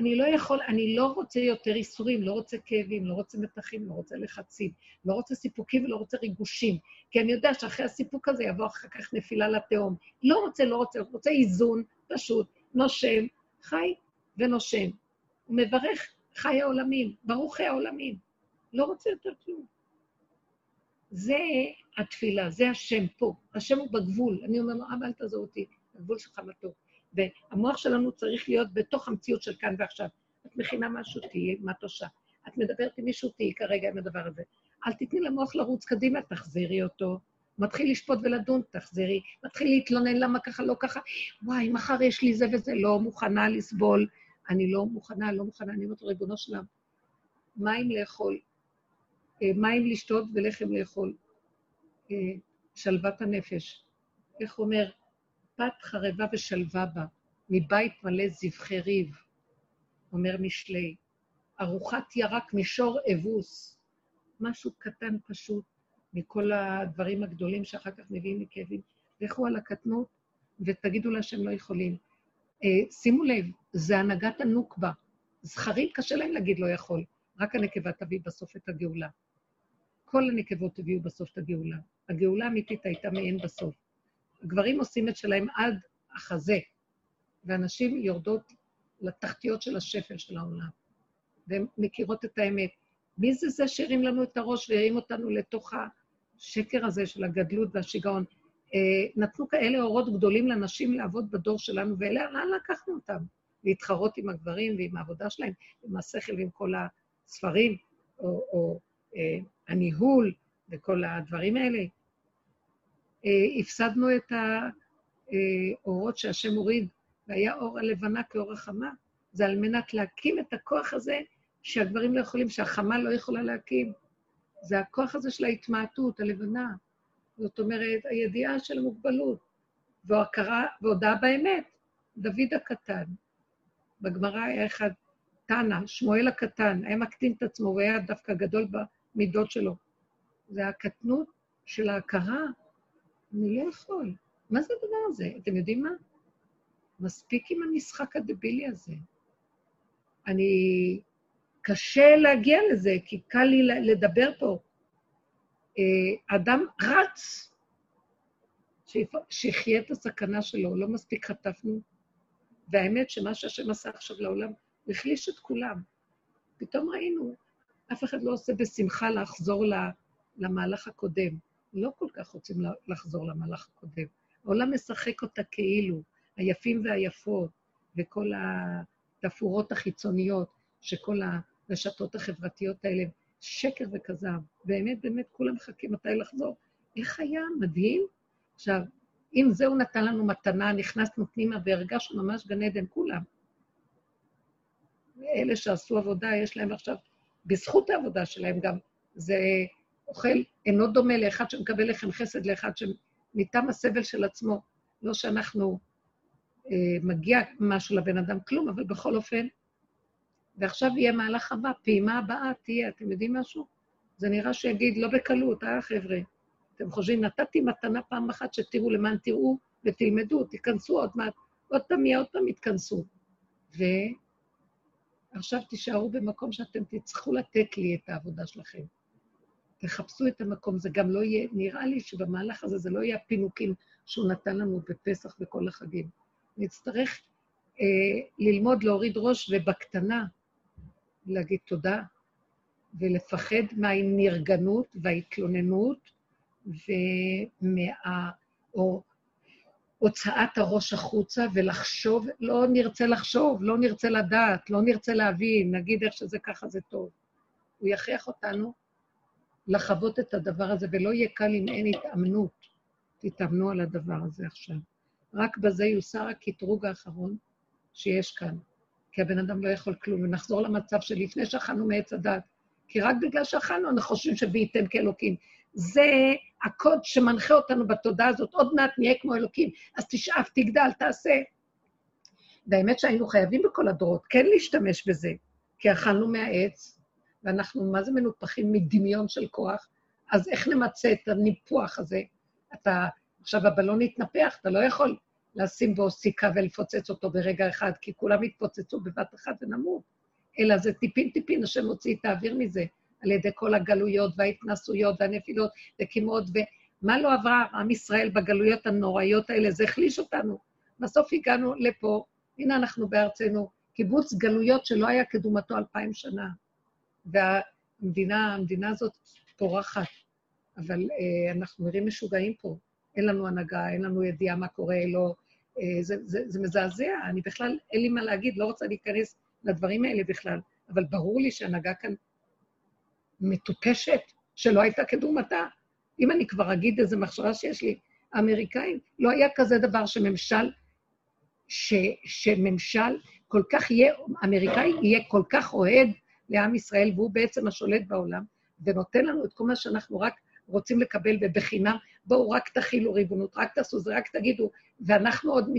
אני לא יכול, אני לא רוצה יותר איסורים, לא רוצה כאבים, לא רוצה מתחים, לא רוצה לחצים, לא רוצה סיפוקים ולא רוצה ריגושים, כי אני יודע שאחרי הסיפוק הזה יבוא אחר כך נפילה לתהום. לא רוצה, לא רוצה, רוצה איזון, פשוט, נושם, חי ונושם. הוא מברך חי העולמים, ברוכי העולמים. לא רוצה יותר כלום. זה התפילה, זה השם פה. השם הוא בגבול. אני אומר לו, אבא, אל תעזור אותי, בגבול שלך מתוק. והמוח שלנו צריך להיות בתוך המציאות של כאן ועכשיו. את מכינה משהו, תהיי מתושה. את מדברת עם מישהו, תהיי כרגע עם הדבר הזה. אל תתני למוח לרוץ קדימה, תחזירי אותו. מתחיל לשפוט ולדון, תחזירי. מתחיל להתלונן, למה ככה, לא ככה. וואי, מחר יש לי זה וזה, לא מוכנה לסבול. אני לא מוכנה, לא מוכנה, אני אומרת ריבונו שלם. מים לאכול. מים לשתות ולחם לאכול, שלוות הנפש. איך אומר, פת חרבה ושלווה בה, מבית מלא זבחי ריב, אומר משלי, ארוחת ירק משור אבוס, משהו קטן פשוט, מכל הדברים הגדולים שאחר כך מביאים לכאבים, לכו על הקטנות ותגידו לה שהם לא יכולים. שימו לב, זה הנהגת הנוקבה, זכרים קשה להם להגיד לא יכול, רק הנקבה תביא בסוף את הגאולה. כל הנקבות הביאו בסוף את הגאולה. הגאולה האמיתית הייתה מעין בסוף. הגברים עושים את שלהם עד החזה, ואנשים יורדות לתחתיות של השפל של העולם, והן מכירות את האמת. מי זה זה שירים לנו את הראש וירים אותנו לתוך השקר הזה של הגדלות והשיגעון? נתנו כאלה אורות גדולים לנשים לעבוד בדור שלנו, ואלה לאן לקחנו אותם? להתחרות עם הגברים ועם העבודה שלהם, עם השכל ועם כל הספרים, או... או הניהול וכל הדברים האלה. הפסדנו את האורות שהשם הוריד, והיה אור הלבנה כאור החמה, זה על מנת להקים את הכוח הזה שהגברים לא יכולים, שהחמה לא יכולה להקים. זה הכוח הזה של ההתמעטות, הלבנה. זאת אומרת, הידיעה של המוגבלות, והודעה באמת, דוד הקטן. בגמרא היה אחד, תנא, שמואל הקטן, היה מקטין את עצמו, הוא היה דווקא גדול בה, מידות שלו. זה הקטנות של ההכרה, אני לא יכול. מה זה הדבר הזה? אתם יודעים מה? מספיק עם המשחק הדבילי הזה. אני... קשה להגיע לזה, כי קל לי לדבר פה. אדם רץ, שיחיה את הסכנה שלו, לא מספיק חטפנו. והאמת שמה שהשם עשה עכשיו לעולם, החליש את כולם. פתאום ראינו, אף אחד לא עושה בשמחה לחזור למהלך הקודם. לא כל כך רוצים לחזור למהלך הקודם. העולם משחק אותה כאילו, היפים והיפות, וכל התפורות החיצוניות, שכל הרשתות החברתיות האלה, שקר וכזב. באמת, באמת, כולם מחכים מתי לחזור. איך היה? מדהים. עכשיו, אם זה הוא נתן לנו מתנה, נכנסנו פנימה והרגשנו ממש גן עדן כולם. אלה שעשו עבודה, יש להם עכשיו, בזכות העבודה שלהם גם, זה אוכל אינו דומה לאחד שמקבל לכם חסד, לאחד שמתם הסבל של עצמו. לא שאנחנו אה, מגיע משהו לבן אדם כלום, אבל בכל אופן, ועכשיו יהיה מהלך הבא, פעימה הבאה תהיה, אתם יודעים משהו? זה נראה שיגיד, לא בקלות, אה חבר'ה? אתם חושבים, נתתי מתנה פעם אחת שתראו למען תראו ותלמדו, תיכנסו עוד מעט, עוד פעם יהיה, עוד פעם יתכנסו. ועכשיו תישארו במקום שאתם תצטרכו לתת לי את העבודה שלכם. תחפשו את המקום, זה גם לא יהיה, נראה לי שבמהלך הזה זה לא יהיה הפינוקים שהוא נתן לנו בפסח וכל החגים. נצטרך אה, ללמוד להוריד ראש ובקטנה, להגיד תודה, ולפחד מהנרגנות וההתלוננות, ומה... או הוצאת הראש החוצה ולחשוב, לא נרצה לחשוב, לא נרצה לדעת, לא נרצה להבין, נגיד איך שזה ככה זה טוב. הוא יכריח אותנו לחוות את הדבר הזה, ולא יהיה קל אם אין התאמנות. תתאמנו על הדבר הזה עכשיו. רק בזה יוסר הקטרוג האחרון שיש כאן, כי הבן אדם לא יכול כלום, ונחזור למצב שלפני שאכלנו מעץ הדעת, כי רק בגלל שאכלנו אנחנו חושבים שבייתם כאלוקים. זה הקוד שמנחה אותנו בתודעה הזאת, עוד מעט נהיה כמו אלוקים, אז תשאף, תגדל, תעשה. והאמת שהיינו חייבים בכל הדורות, כן להשתמש בזה, כי אכלנו מהעץ, ואנחנו מה זה מנופחים מדמיון של כוח, אז איך נמצא את הניפוח הזה? אתה, עכשיו הבלון יתנפח, אתה לא יכול לשים בו סיכה ולפוצץ אותו ברגע אחד, כי כולם יתפוצצו בבת אחת ונמות, אלא זה טיפין טיפין, השם הוציא את האוויר מזה, על ידי כל הגלויות וההתנסויות והנפילות וכמעט, ומה לא עברה עם ישראל בגלויות הנוראיות האלה, זה החליש אותנו. בסוף הגענו לפה, הנה אנחנו בארצנו, קיבוץ גלויות שלא היה כדומתו אלפיים שנה, והמדינה, המדינה הזאת פורחת, אבל אה, אנחנו נראים משוגעים פה, אין לנו הנהגה, אין לנו ידיעה מה קורה, לא, אה, זה, זה, זה מזעזע, אני בכלל, אין לי מה להגיד, לא רוצה להיכנס לדברים האלה בכלל, אבל ברור לי שהנהגה כאן מטופשת, שלא הייתה כדומתה. אם אני כבר אגיד איזו מחשבה שיש לי, האמריקאים, לא היה כזה דבר שממשל, ש, שממשל כל כך יהיה, אמריקאי יהיה כל כך אוהד לעם ישראל, והוא בעצם השולט בעולם, ונותן לנו את כל מה שאנחנו רק רוצים לקבל, ובחינם, בואו רק תחילו ריבונות, רק תעשו זה, רק תגידו, ואנחנו עוד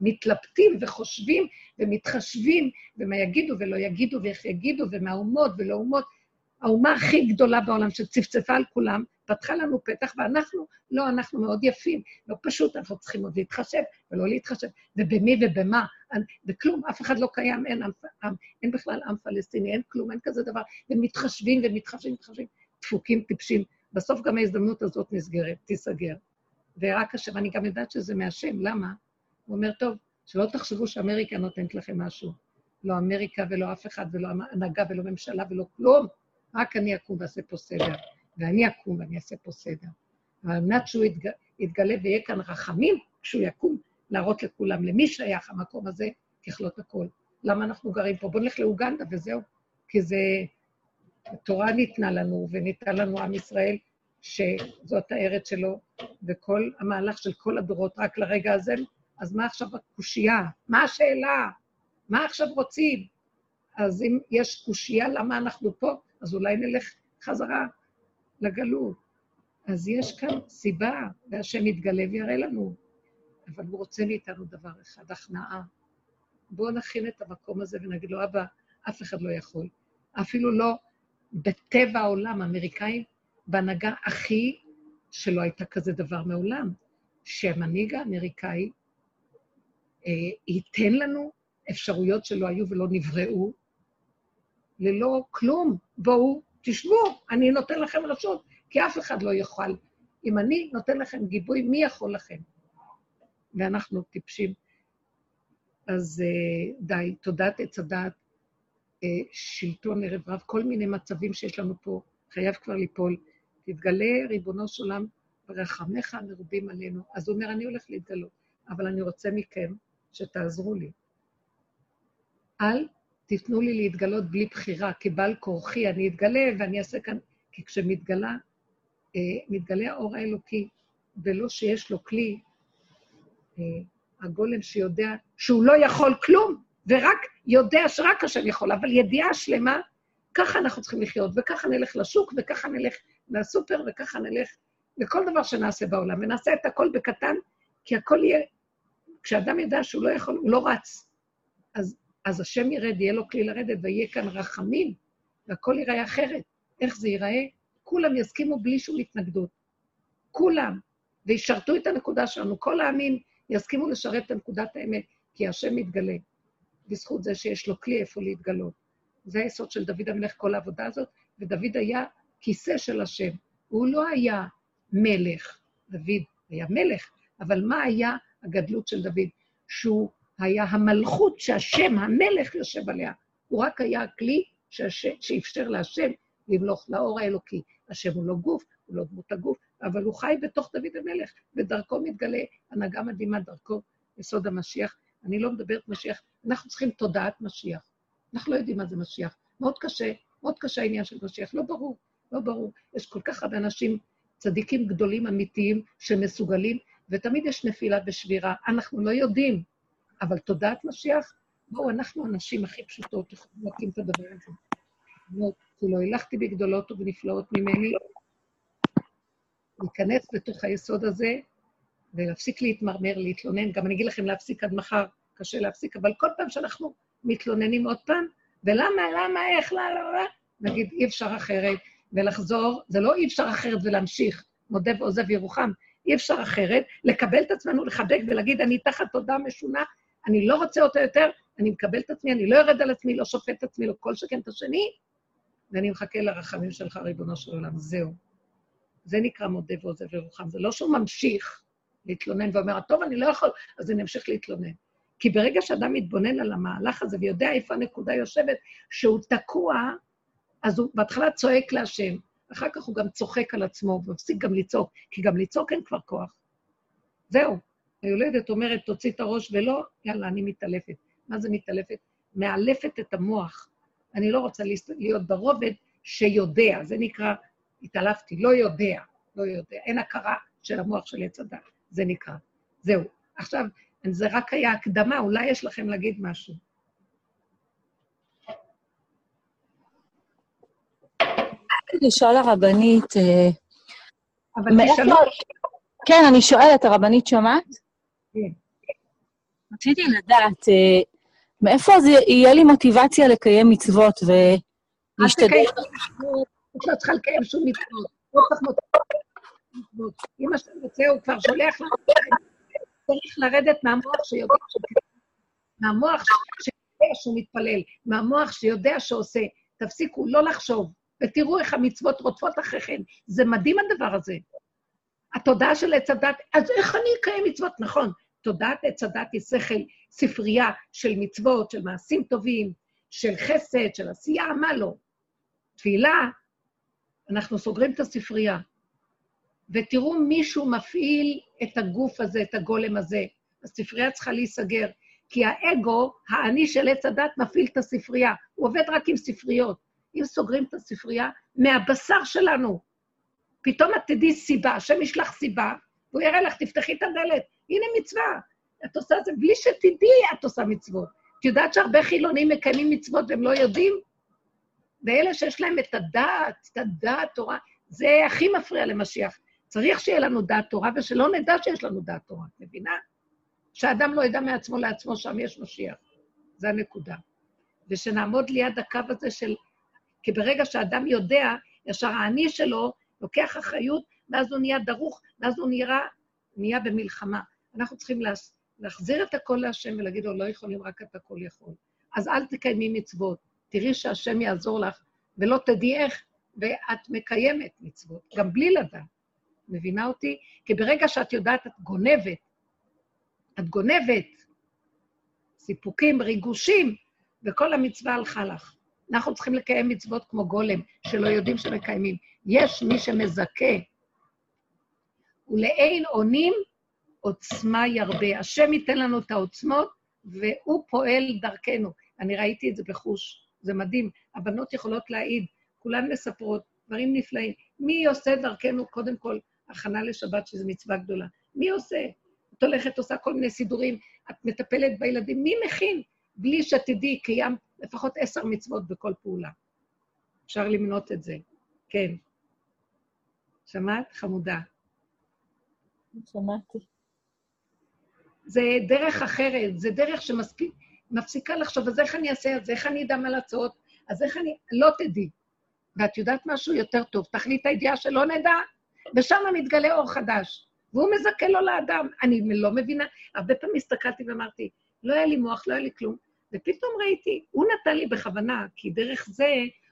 מתלבטים וחושבים ומתחשבים, ומה יגידו ולא יגידו, ואיך יגידו, ומה אומות ולא אומות, האומה הכי גדולה בעולם שצפצפה על כולם, פתחה לנו פתח, ואנחנו, לא, אנחנו מאוד יפים, לא פשוט, אנחנו צריכים עוד להתחשב, ולא להתחשב, ובמי ובמה, וכלום, אף אחד לא קיים, אין, אין, אין בכלל עם פלסטיני, אין כלום, אין כזה דבר, ומתחשבים ומתחשבים, מתחשבים, דפוקים, טיפשים, בסוף גם ההזדמנות הזאת נסגרת, תיסגר, ורק השם, אני גם יודעת שזה מהשם, למה? הוא אומר, טוב, שלא תחשבו שאמריקה נותנת לכם משהו, לא אמריקה ולא אף אחד, ולא הנהגה ולא ממשלה ולא כלום. רק אני אקום ועשה פה סדר, ואני אקום ואני אעשה פה סדר. ועל מנת שהוא יתגלה, יתגלה ויהיה כאן רחמים, כשהוא יקום, להראות לכולם, למי שייך המקום הזה, תכלות הכל. למה אנחנו גרים פה? בוא נלך לאוגנדה וזהו, כי זה, התורה ניתנה לנו, וניתן לנו עם ישראל, שזאת הארץ שלו, וכל המהלך של כל הדורות, רק לרגע הזה, אז מה עכשיו הקושייה? מה השאלה? מה עכשיו רוצים? אז אם יש קושייה, למה אנחנו פה? אז אולי נלך חזרה לגלות. אז יש כאן סיבה, והשם יתגלה ויראה לנו, אבל הוא רוצה מאיתנו דבר אחד, הכנעה. בואו נכין את המקום הזה ונגיד לו, אבא, אף אחד לא יכול. אפילו לא בטבע העולם, האמריקאים, בהנהגה הכי שלא הייתה כזה דבר מעולם, שהמנהיג האמריקאי אה, ייתן לנו אפשרויות שלא היו ולא נבראו, ללא כלום, בואו, תשבו, אני נותן לכם רשות, כי אף אחד לא יוכל. אם אני נותן לכם גיבוי, מי יכול לכם? ואנחנו טיפשים. אז די, תודעת עץ הדעת, שלטון ערב רב, כל מיני מצבים שיש לנו פה, חייב כבר ליפול. תתגלה ריבונו של עולם, ברחמך המרובים עלינו. אז הוא אומר, אני הולך להתגלות, אבל אני רוצה מכם שתעזרו לי. אל תתנו לי להתגלות בלי בחירה, כבעל כורחי, אני אתגלה ואני אעשה כאן, כי כשמתגלה, מתגלה האור האלוקי, ולא שיש לו כלי הגולם שיודע שהוא לא יכול כלום, ורק יודע שרק השם יכול, אבל ידיעה שלמה, ככה אנחנו צריכים לחיות, וככה נלך לשוק, וככה נלך לסופר, וככה נלך לכל דבר שנעשה בעולם, ונעשה את הכל בקטן, כי הכל יהיה, כשאדם ידע שהוא לא יכול, הוא לא רץ, אז, אז השם ירד, יהיה לו כלי לרדת, ויהיה כאן רחמים, והכל ייראה אחרת. איך זה ייראה? כולם יסכימו בלי שום התנגדות. כולם, וישרתו את הנקודה שלנו, כל העמים יסכימו לשרת את הנקודת האמת, כי השם מתגלה, בזכות זה שיש לו כלי איפה להתגלות. זה היסוד של דוד המלך, כל העבודה הזאת, ודוד היה כיסא של השם, הוא לא היה מלך, דוד היה מלך, אבל מה היה הגדלות של דוד? שהוא היה המלכות שהשם, המלך יושב עליה, הוא רק היה הכלי שהשם, שאפשר להשם למלוך לאור האלוקי, השם הוא לא גוף, הוא לא דמות הגוף, אבל הוא חי בתוך דוד המלך, ודרכו מתגלה הנהגה מדהימה, דרכו יסוד המשיח. אני לא מדברת משיח, אנחנו צריכים תודעת משיח, אנחנו לא יודעים מה זה משיח, מאוד קשה, מאוד קשה העניין של משיח, לא ברור, לא ברור, יש כל כך הרבה אנשים צדיקים גדולים אמיתיים שמסוגלים, ותמיד יש נפילה בשבירה, אנחנו לא יודעים, אבל תודעת משיח, בואו, אנחנו אנשים הכי פשוטות, יכולים להקים את הדבר הזה, כאילו הלכתי בגדולות ובנפלאות ממני, להיכנס בתוך היסוד הזה, ולהפסיק להתמרמר, להתלונן, גם אני אגיד לכם להפסיק עד מחר, קשה להפסיק, אבל כל פעם שאנחנו מתלוננים עוד פעם, ולמה, למה, איך, לא, לא, לא, נגיד אי אפשר אחרת, ולחזור, זה לא אי אפשר אחרת ולהמשיך, מודה ועוזב ירוחם, אי אפשר אחרת, לקבל את עצמנו, לחבק ולהגיד, אני תחת תודה משונה, אני לא רוצה אותה יותר, אני מקבל את עצמי, אני לא ירד על עצמי, לא שופט את עצמי, לא כל שכן את השני, ואני מחכה לרחמים שלך, ריבונו של עולם, זהו. זה נקרא מודה ועוזב ירוחם, זה לא שהוא ממשיך להתלונן ואומר, טוב, אני לא יכול, אז אני אמשיך להתלונן. כי ברגע שאדם מתבונן על המהלך הזה, ויודע איפה הנקודה יושבת, שהוא תקוע, אז הוא בהתחלה צועק להשם, אחר כך הוא גם צוחק על עצמו, ומפסיק גם לצעוק, כי גם לצעוק אין כבר כוח. זהו, היולדת אומרת, תוציא את הראש, ולא, יאללה, אני מתעלפת. מה זה מתעלפת? מאלפת את המוח. אני לא רוצה להיות ברובד שיודע, זה נקרא, התעלפתי, לא יודע, לא יודע, אין הכרה של המוח של יצדה, זה נקרא, זהו. עכשיו, זה רק היה הקדמה, אולי יש לכם להגיד משהו. לשאול הרבנית, אבל תשאלו. כן, אני שואלת, הרבנית שומעת? כן. רציתי לדעת, מאיפה יהיה לי מוטיבציה לקיים מצוות ולהשתדל? את לא צריכה לקיים שום מצוות, לא צריך מצוות. אם השם רוצה, הוא כבר שולח לנו, צריך לרדת מהמוח שיודע שהוא מתפלל, מהמוח שיודע שעושה, תפסיקו לא לחשוב, ותראו איך המצוות רודפות אחריכם, זה מדהים הדבר הזה. התודעה של הצדת, אז איך אני אקיים מצוות? נכון, תודעת הצדת היא שכל, ספרייה של מצוות, של מעשים טובים, של חסד, של עשייה, מה לא? תפילה, אנחנו סוגרים את הספרייה, ותראו מישהו מפעיל את הגוף הזה, את הגולם הזה, הספרייה צריכה להיסגר, כי האגו, האני של עץ הדת, מפעיל את הספרייה, הוא עובד רק עם ספריות, אם סוגרים את הספרייה, מהבשר שלנו, פתאום את תדעי סיבה, השם ישלח סיבה, והוא יראה לך, תפתחי את הדלת, הנה מצווה, את עושה את זה, בלי שתדעי את עושה מצוות, את יודעת שהרבה חילונים מקיימים מצוות, והם לא יודעים, ואלה שיש להם את הדעת, את הדעת תורה, זה הכי מפריע למשיח. צריך שיהיה לנו דעת תורה, ושלא נדע שיש לנו דעת תורה, את מבינה? שהאדם לא ידע מעצמו לעצמו, שם יש משיח. זה הנקודה. ושנעמוד ליד הקו הזה של... כי ברגע שהאדם יודע, ישר העני שלו לוקח אחריות, ואז הוא נהיה דרוך, ואז הוא נראה, נהיה במלחמה. אנחנו צריכים לה... להחזיר את הכל להשם, ולהגיד לו, לא יכולים, רק את הכל יכול. אז אל תקיימי מצוות. תראי שהשם יעזור לך, ולא תדעי איך, ואת מקיימת מצוות, גם בלי לדעת. מבינה אותי? כי ברגע שאת יודעת, את גונבת. את גונבת. סיפוקים, ריגושים, וכל המצווה הלכה לך. אנחנו צריכים לקיים מצוות כמו גולם, שלא יודעים שמקיימים. יש מי שמזכה. ולאין עונים, עוצמה ירבה. השם ייתן לנו את העוצמות, והוא פועל דרכנו. אני ראיתי את זה בחוש. זה מדהים, הבנות יכולות להעיד, כולן מספרות, דברים נפלאים. מי עושה דרכנו, קודם כל, הכנה לשבת, שזו מצווה גדולה? מי עושה? את הולכת, עושה כל מיני סידורים, את מטפלת בילדים, מי מכין? בלי שתדעי, קיים לפחות עשר מצוות בכל פעולה. אפשר למנות את זה. כן. שמעת? חמודה. שמעתי. זה דרך אחרת, זה דרך שמספיק, מפסיקה לחשוב, אז איך אני אעשה את זה, איך אני אדע מה לעשות, אז איך אני, לא תדעי. ואת יודעת משהו יותר טוב, תחליט הידיעה שלא נדע, ושם מתגלה אור חדש, והוא מזכה לו לאדם. אני לא מבינה, הרבה פעמים הסתכלתי ואמרתי, לא היה לי מוח, לא היה לי כלום, ופתאום ראיתי, הוא נתן לי בכוונה, כי דרך זה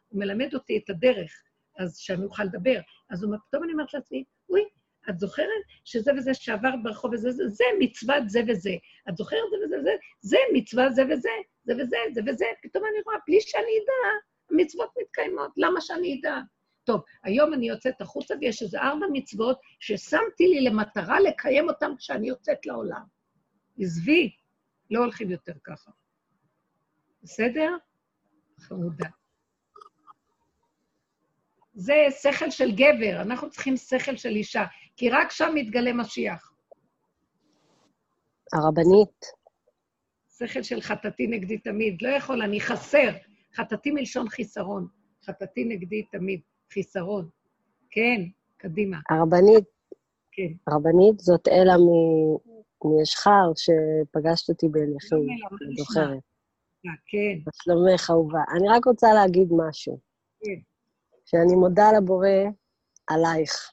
הוא מלמד אותי את הדרך, אז שאני אוכל לדבר. אז הוא, פתאום אני אומרת לעצמי, אוי, את זוכרת שזה וזה שעבר ברחוב וזה, זה, זה מצוות זה וזה. את זוכרת זה וזה וזה, זה מצוות זה וזה, זה וזה, זה וזה. פתאום אני רואה, בלי שאני אדע, המצוות מתקיימות, למה שאני אדע? טוב, היום אני יוצאת החוצה ויש איזה ארבע מצוות ששמתי לי למטרה לקיים אותן כשאני יוצאת לעולם. עזבי, לא הולכים יותר ככה. בסדר? חמודה. זה שכל של גבר, אנחנו צריכים שכל של אישה, כי רק שם מתגלה משיח. הרבנית. שכל של חטאתי נגדי תמיד, לא יכול, אני חסר. חטאתי מלשון חיסרון, חטאתי נגדי תמיד, חיסרון. כן, קדימה. הרבנית. כן. הרבנית זאת אלה מ... מישחר שפגשת אותי בהליכים, אני זוכרת. כן. בשלומך אהובה. אני רק רוצה להגיד משהו. כן. שאני מודה לבורא עלייך.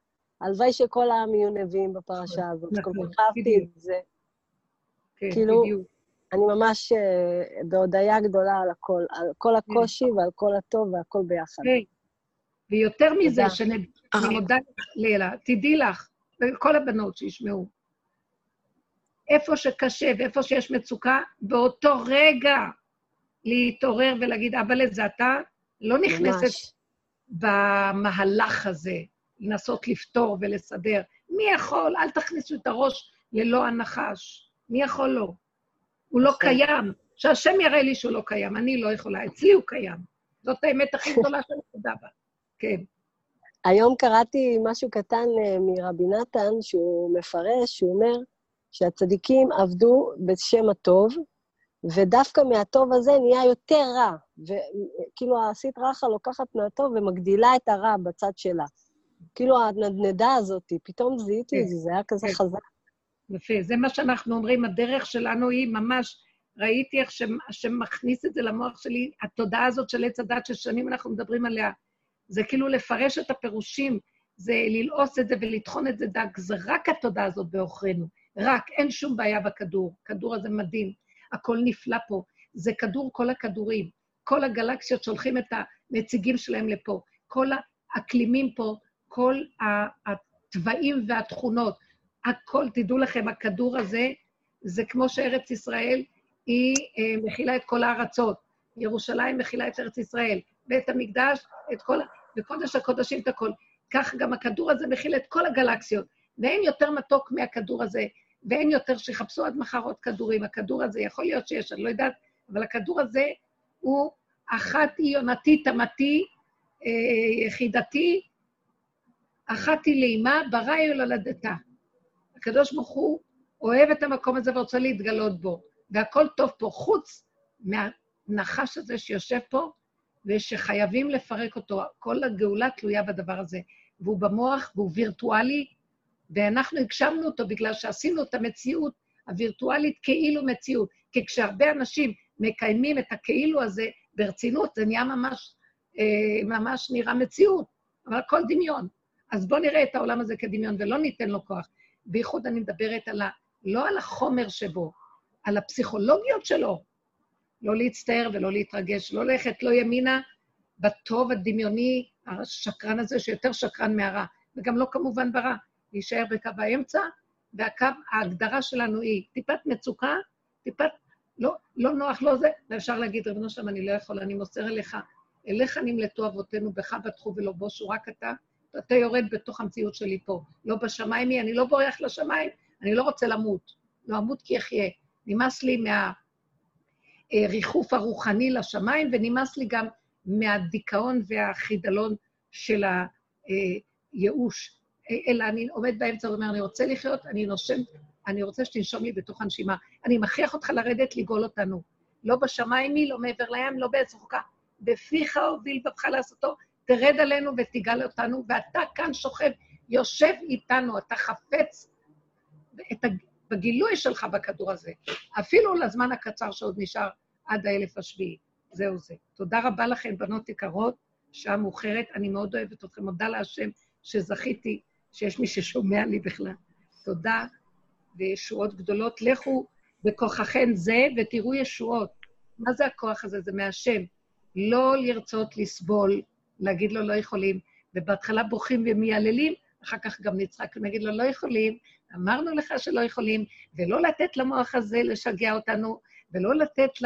הלוואי שכל העם יהיו נביאים בפרשה הזאת, כל כך אהבתי את זה. כאילו, אני ממש בהודעה גדולה על הכל, על כל הקושי ועל כל הטוב והכל ביחד. ויותר מזה, שאני מודה לילה, תדעי לך, כל הבנות שישמעו, איפה שקשה ואיפה שיש מצוקה, באותו רגע להתעורר ולהגיד, אבא לזה אתה, לא נכנסת... במהלך הזה, לנסות לפתור ולסדר. מי יכול? אל תכניסו את הראש ללא הנחש. מי יכול לו? הוא לא קיים. שהשם יראה לי שהוא לא קיים, אני לא יכולה. אצלי הוא קיים. זאת האמת הכי גדולה שאני יודע בה. כן. היום קראתי משהו קטן מרבי נתן, שהוא מפרש, שהוא אומר שהצדיקים עבדו בשם הטוב, ודווקא מהטוב הזה נהיה יותר רע, וכאילו העשית רחה לוקחת מהטוב ומגדילה את הרע בצד שלה. כאילו הנדנדה הזאת, פתאום זיהיתי, זה היה כזה חזק. יפה, זה מה שאנחנו אומרים, הדרך שלנו היא ממש, ראיתי איך שמכניס את זה למוח שלי, התודעה הזאת של עץ הדת ששנים אנחנו מדברים עליה, זה כאילו לפרש את הפירושים, זה ללעוס את זה ולטחון את זה דק, זה רק התודעה הזאת באוכרנו, רק, אין שום בעיה בכדור, כדור הזה מדהים. הכל נפלא פה, זה כדור כל הכדורים, כל הגלקסיות שולחים את הנציגים שלהם לפה, כל האקלימים פה, כל הטבעים והתכונות, הכל, תדעו לכם, הכדור הזה, זה כמו שארץ ישראל, היא מכילה את כל הארצות, ירושלים מכילה את ארץ ישראל, בית המקדש, את כל, וקודש הקודשים את הכל, כך גם הכדור הזה מכיל את כל הגלקסיות, ואין יותר מתוק מהכדור הזה, ואין יותר שיחפשו עד מחר עוד כדורים, הכדור הזה יכול להיות שיש, אני לא יודעת, אבל הכדור הזה הוא אחת היא יונתי, תמתי, אה, יחידתי, אחת היא לאימה, ברא היא לולדתה. הקדוש ברוך הוא אוהב את המקום הזה ורוצה להתגלות בו, והכל טוב פה, חוץ מהנחש הזה שיושב פה, ושחייבים לפרק אותו, כל הגאולה תלויה בדבר הזה, והוא במוח, והוא וירטואלי, ואנחנו הגשמנו אותו בגלל שעשינו את המציאות הווירטואלית כאילו מציאות, כי כשהרבה אנשים מקיימים את הכאילו הזה ברצינות, זה נהיה ממש, ממש נראה מציאות, אבל הכל דמיון. אז בואו נראה את העולם הזה כדמיון ולא ניתן לו כוח. בייחוד אני מדברת על ה, לא על החומר שבו, על הפסיכולוגיות שלו. לא להצטער ולא להתרגש, לא ללכת לא ימינה בטוב הדמיוני, השקרן הזה שיותר שקרן מהרע, וגם לא כמובן ברע. להישאר בקו האמצע, והקו, ההגדרה שלנו היא טיפת מצוקה, טיפת, לא, לא נוח, לא זה, ואפשר להגיד, רבנו שם, אני לא יכול, אני מוסר אליך, אליך נמלטו אבותינו, בך בטחו ולא בושו, רק אתה, אתה יורד בתוך המציאות שלי פה, לא בשמיים היא, אני לא בורח לשמיים, אני לא רוצה למות, לא אמות כי אחיה, נמאס לי מהריחוף הרוחני לשמיים, ונמאס לי גם מהדיכאון והחידלון של הייאוש, אלא אני עומד באמצע ואומר, אני רוצה לחיות, אני נושם, אני רוצה שתנשום לי בתוך הנשימה, אני מכריח אותך לרדת לגאול אותנו, לא בשמיים היא, לא מעבר לים, לא בעץ רחוקה, בפיך הוביל בבך לעשותו, תרד עלינו ותגאל אותנו, ואתה כאן שוכב, יושב איתנו, אתה חפץ את בגילוי שלך בכדור הזה, אפילו לזמן הקצר שעוד נשאר עד האלף השביעי, זהו זה. תודה רבה לכם, בנות יקרות, שעה מאוחרת, אני מאוד אוהבת אתכם, מודה להשם שזכיתי, שיש מי ששומע לי בכלל. תודה, וישועות גדולות, לכו בכוחכן זה, ותראו ישועות. מה זה הכוח הזה? זה מהשם. לא לרצות לסבול, להגיד לו לא יכולים, ובהתחלה בוכים ומייללים, אחר כך גם נצחק, נגיד לו לא יכולים, אמרנו לך שלא יכולים, ולא לתת למוח הזה לשגע אותנו, ולא לתת ל,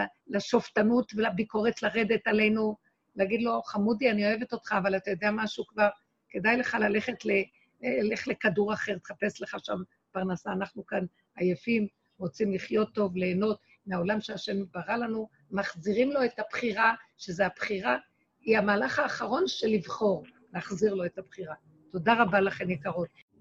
ל, לשופטנות ולביקורת לרדת עלינו, להגיד לו, חמודי, אני אוהבת אותך, אבל אתה יודע משהו כבר, כדאי לך ללכת ל, ללך לכדור אחר, תחפש לך שם פרנסה, אנחנו כאן עייפים, רוצים לחיות טוב, ליהנות מהעולם שהשם ברא לנו, מחזירים לו את הבחירה, שזה הבחירה, היא המהלך האחרון של לבחור, להחזיר לו את הבחירה. תודה רבה לכן יקרות.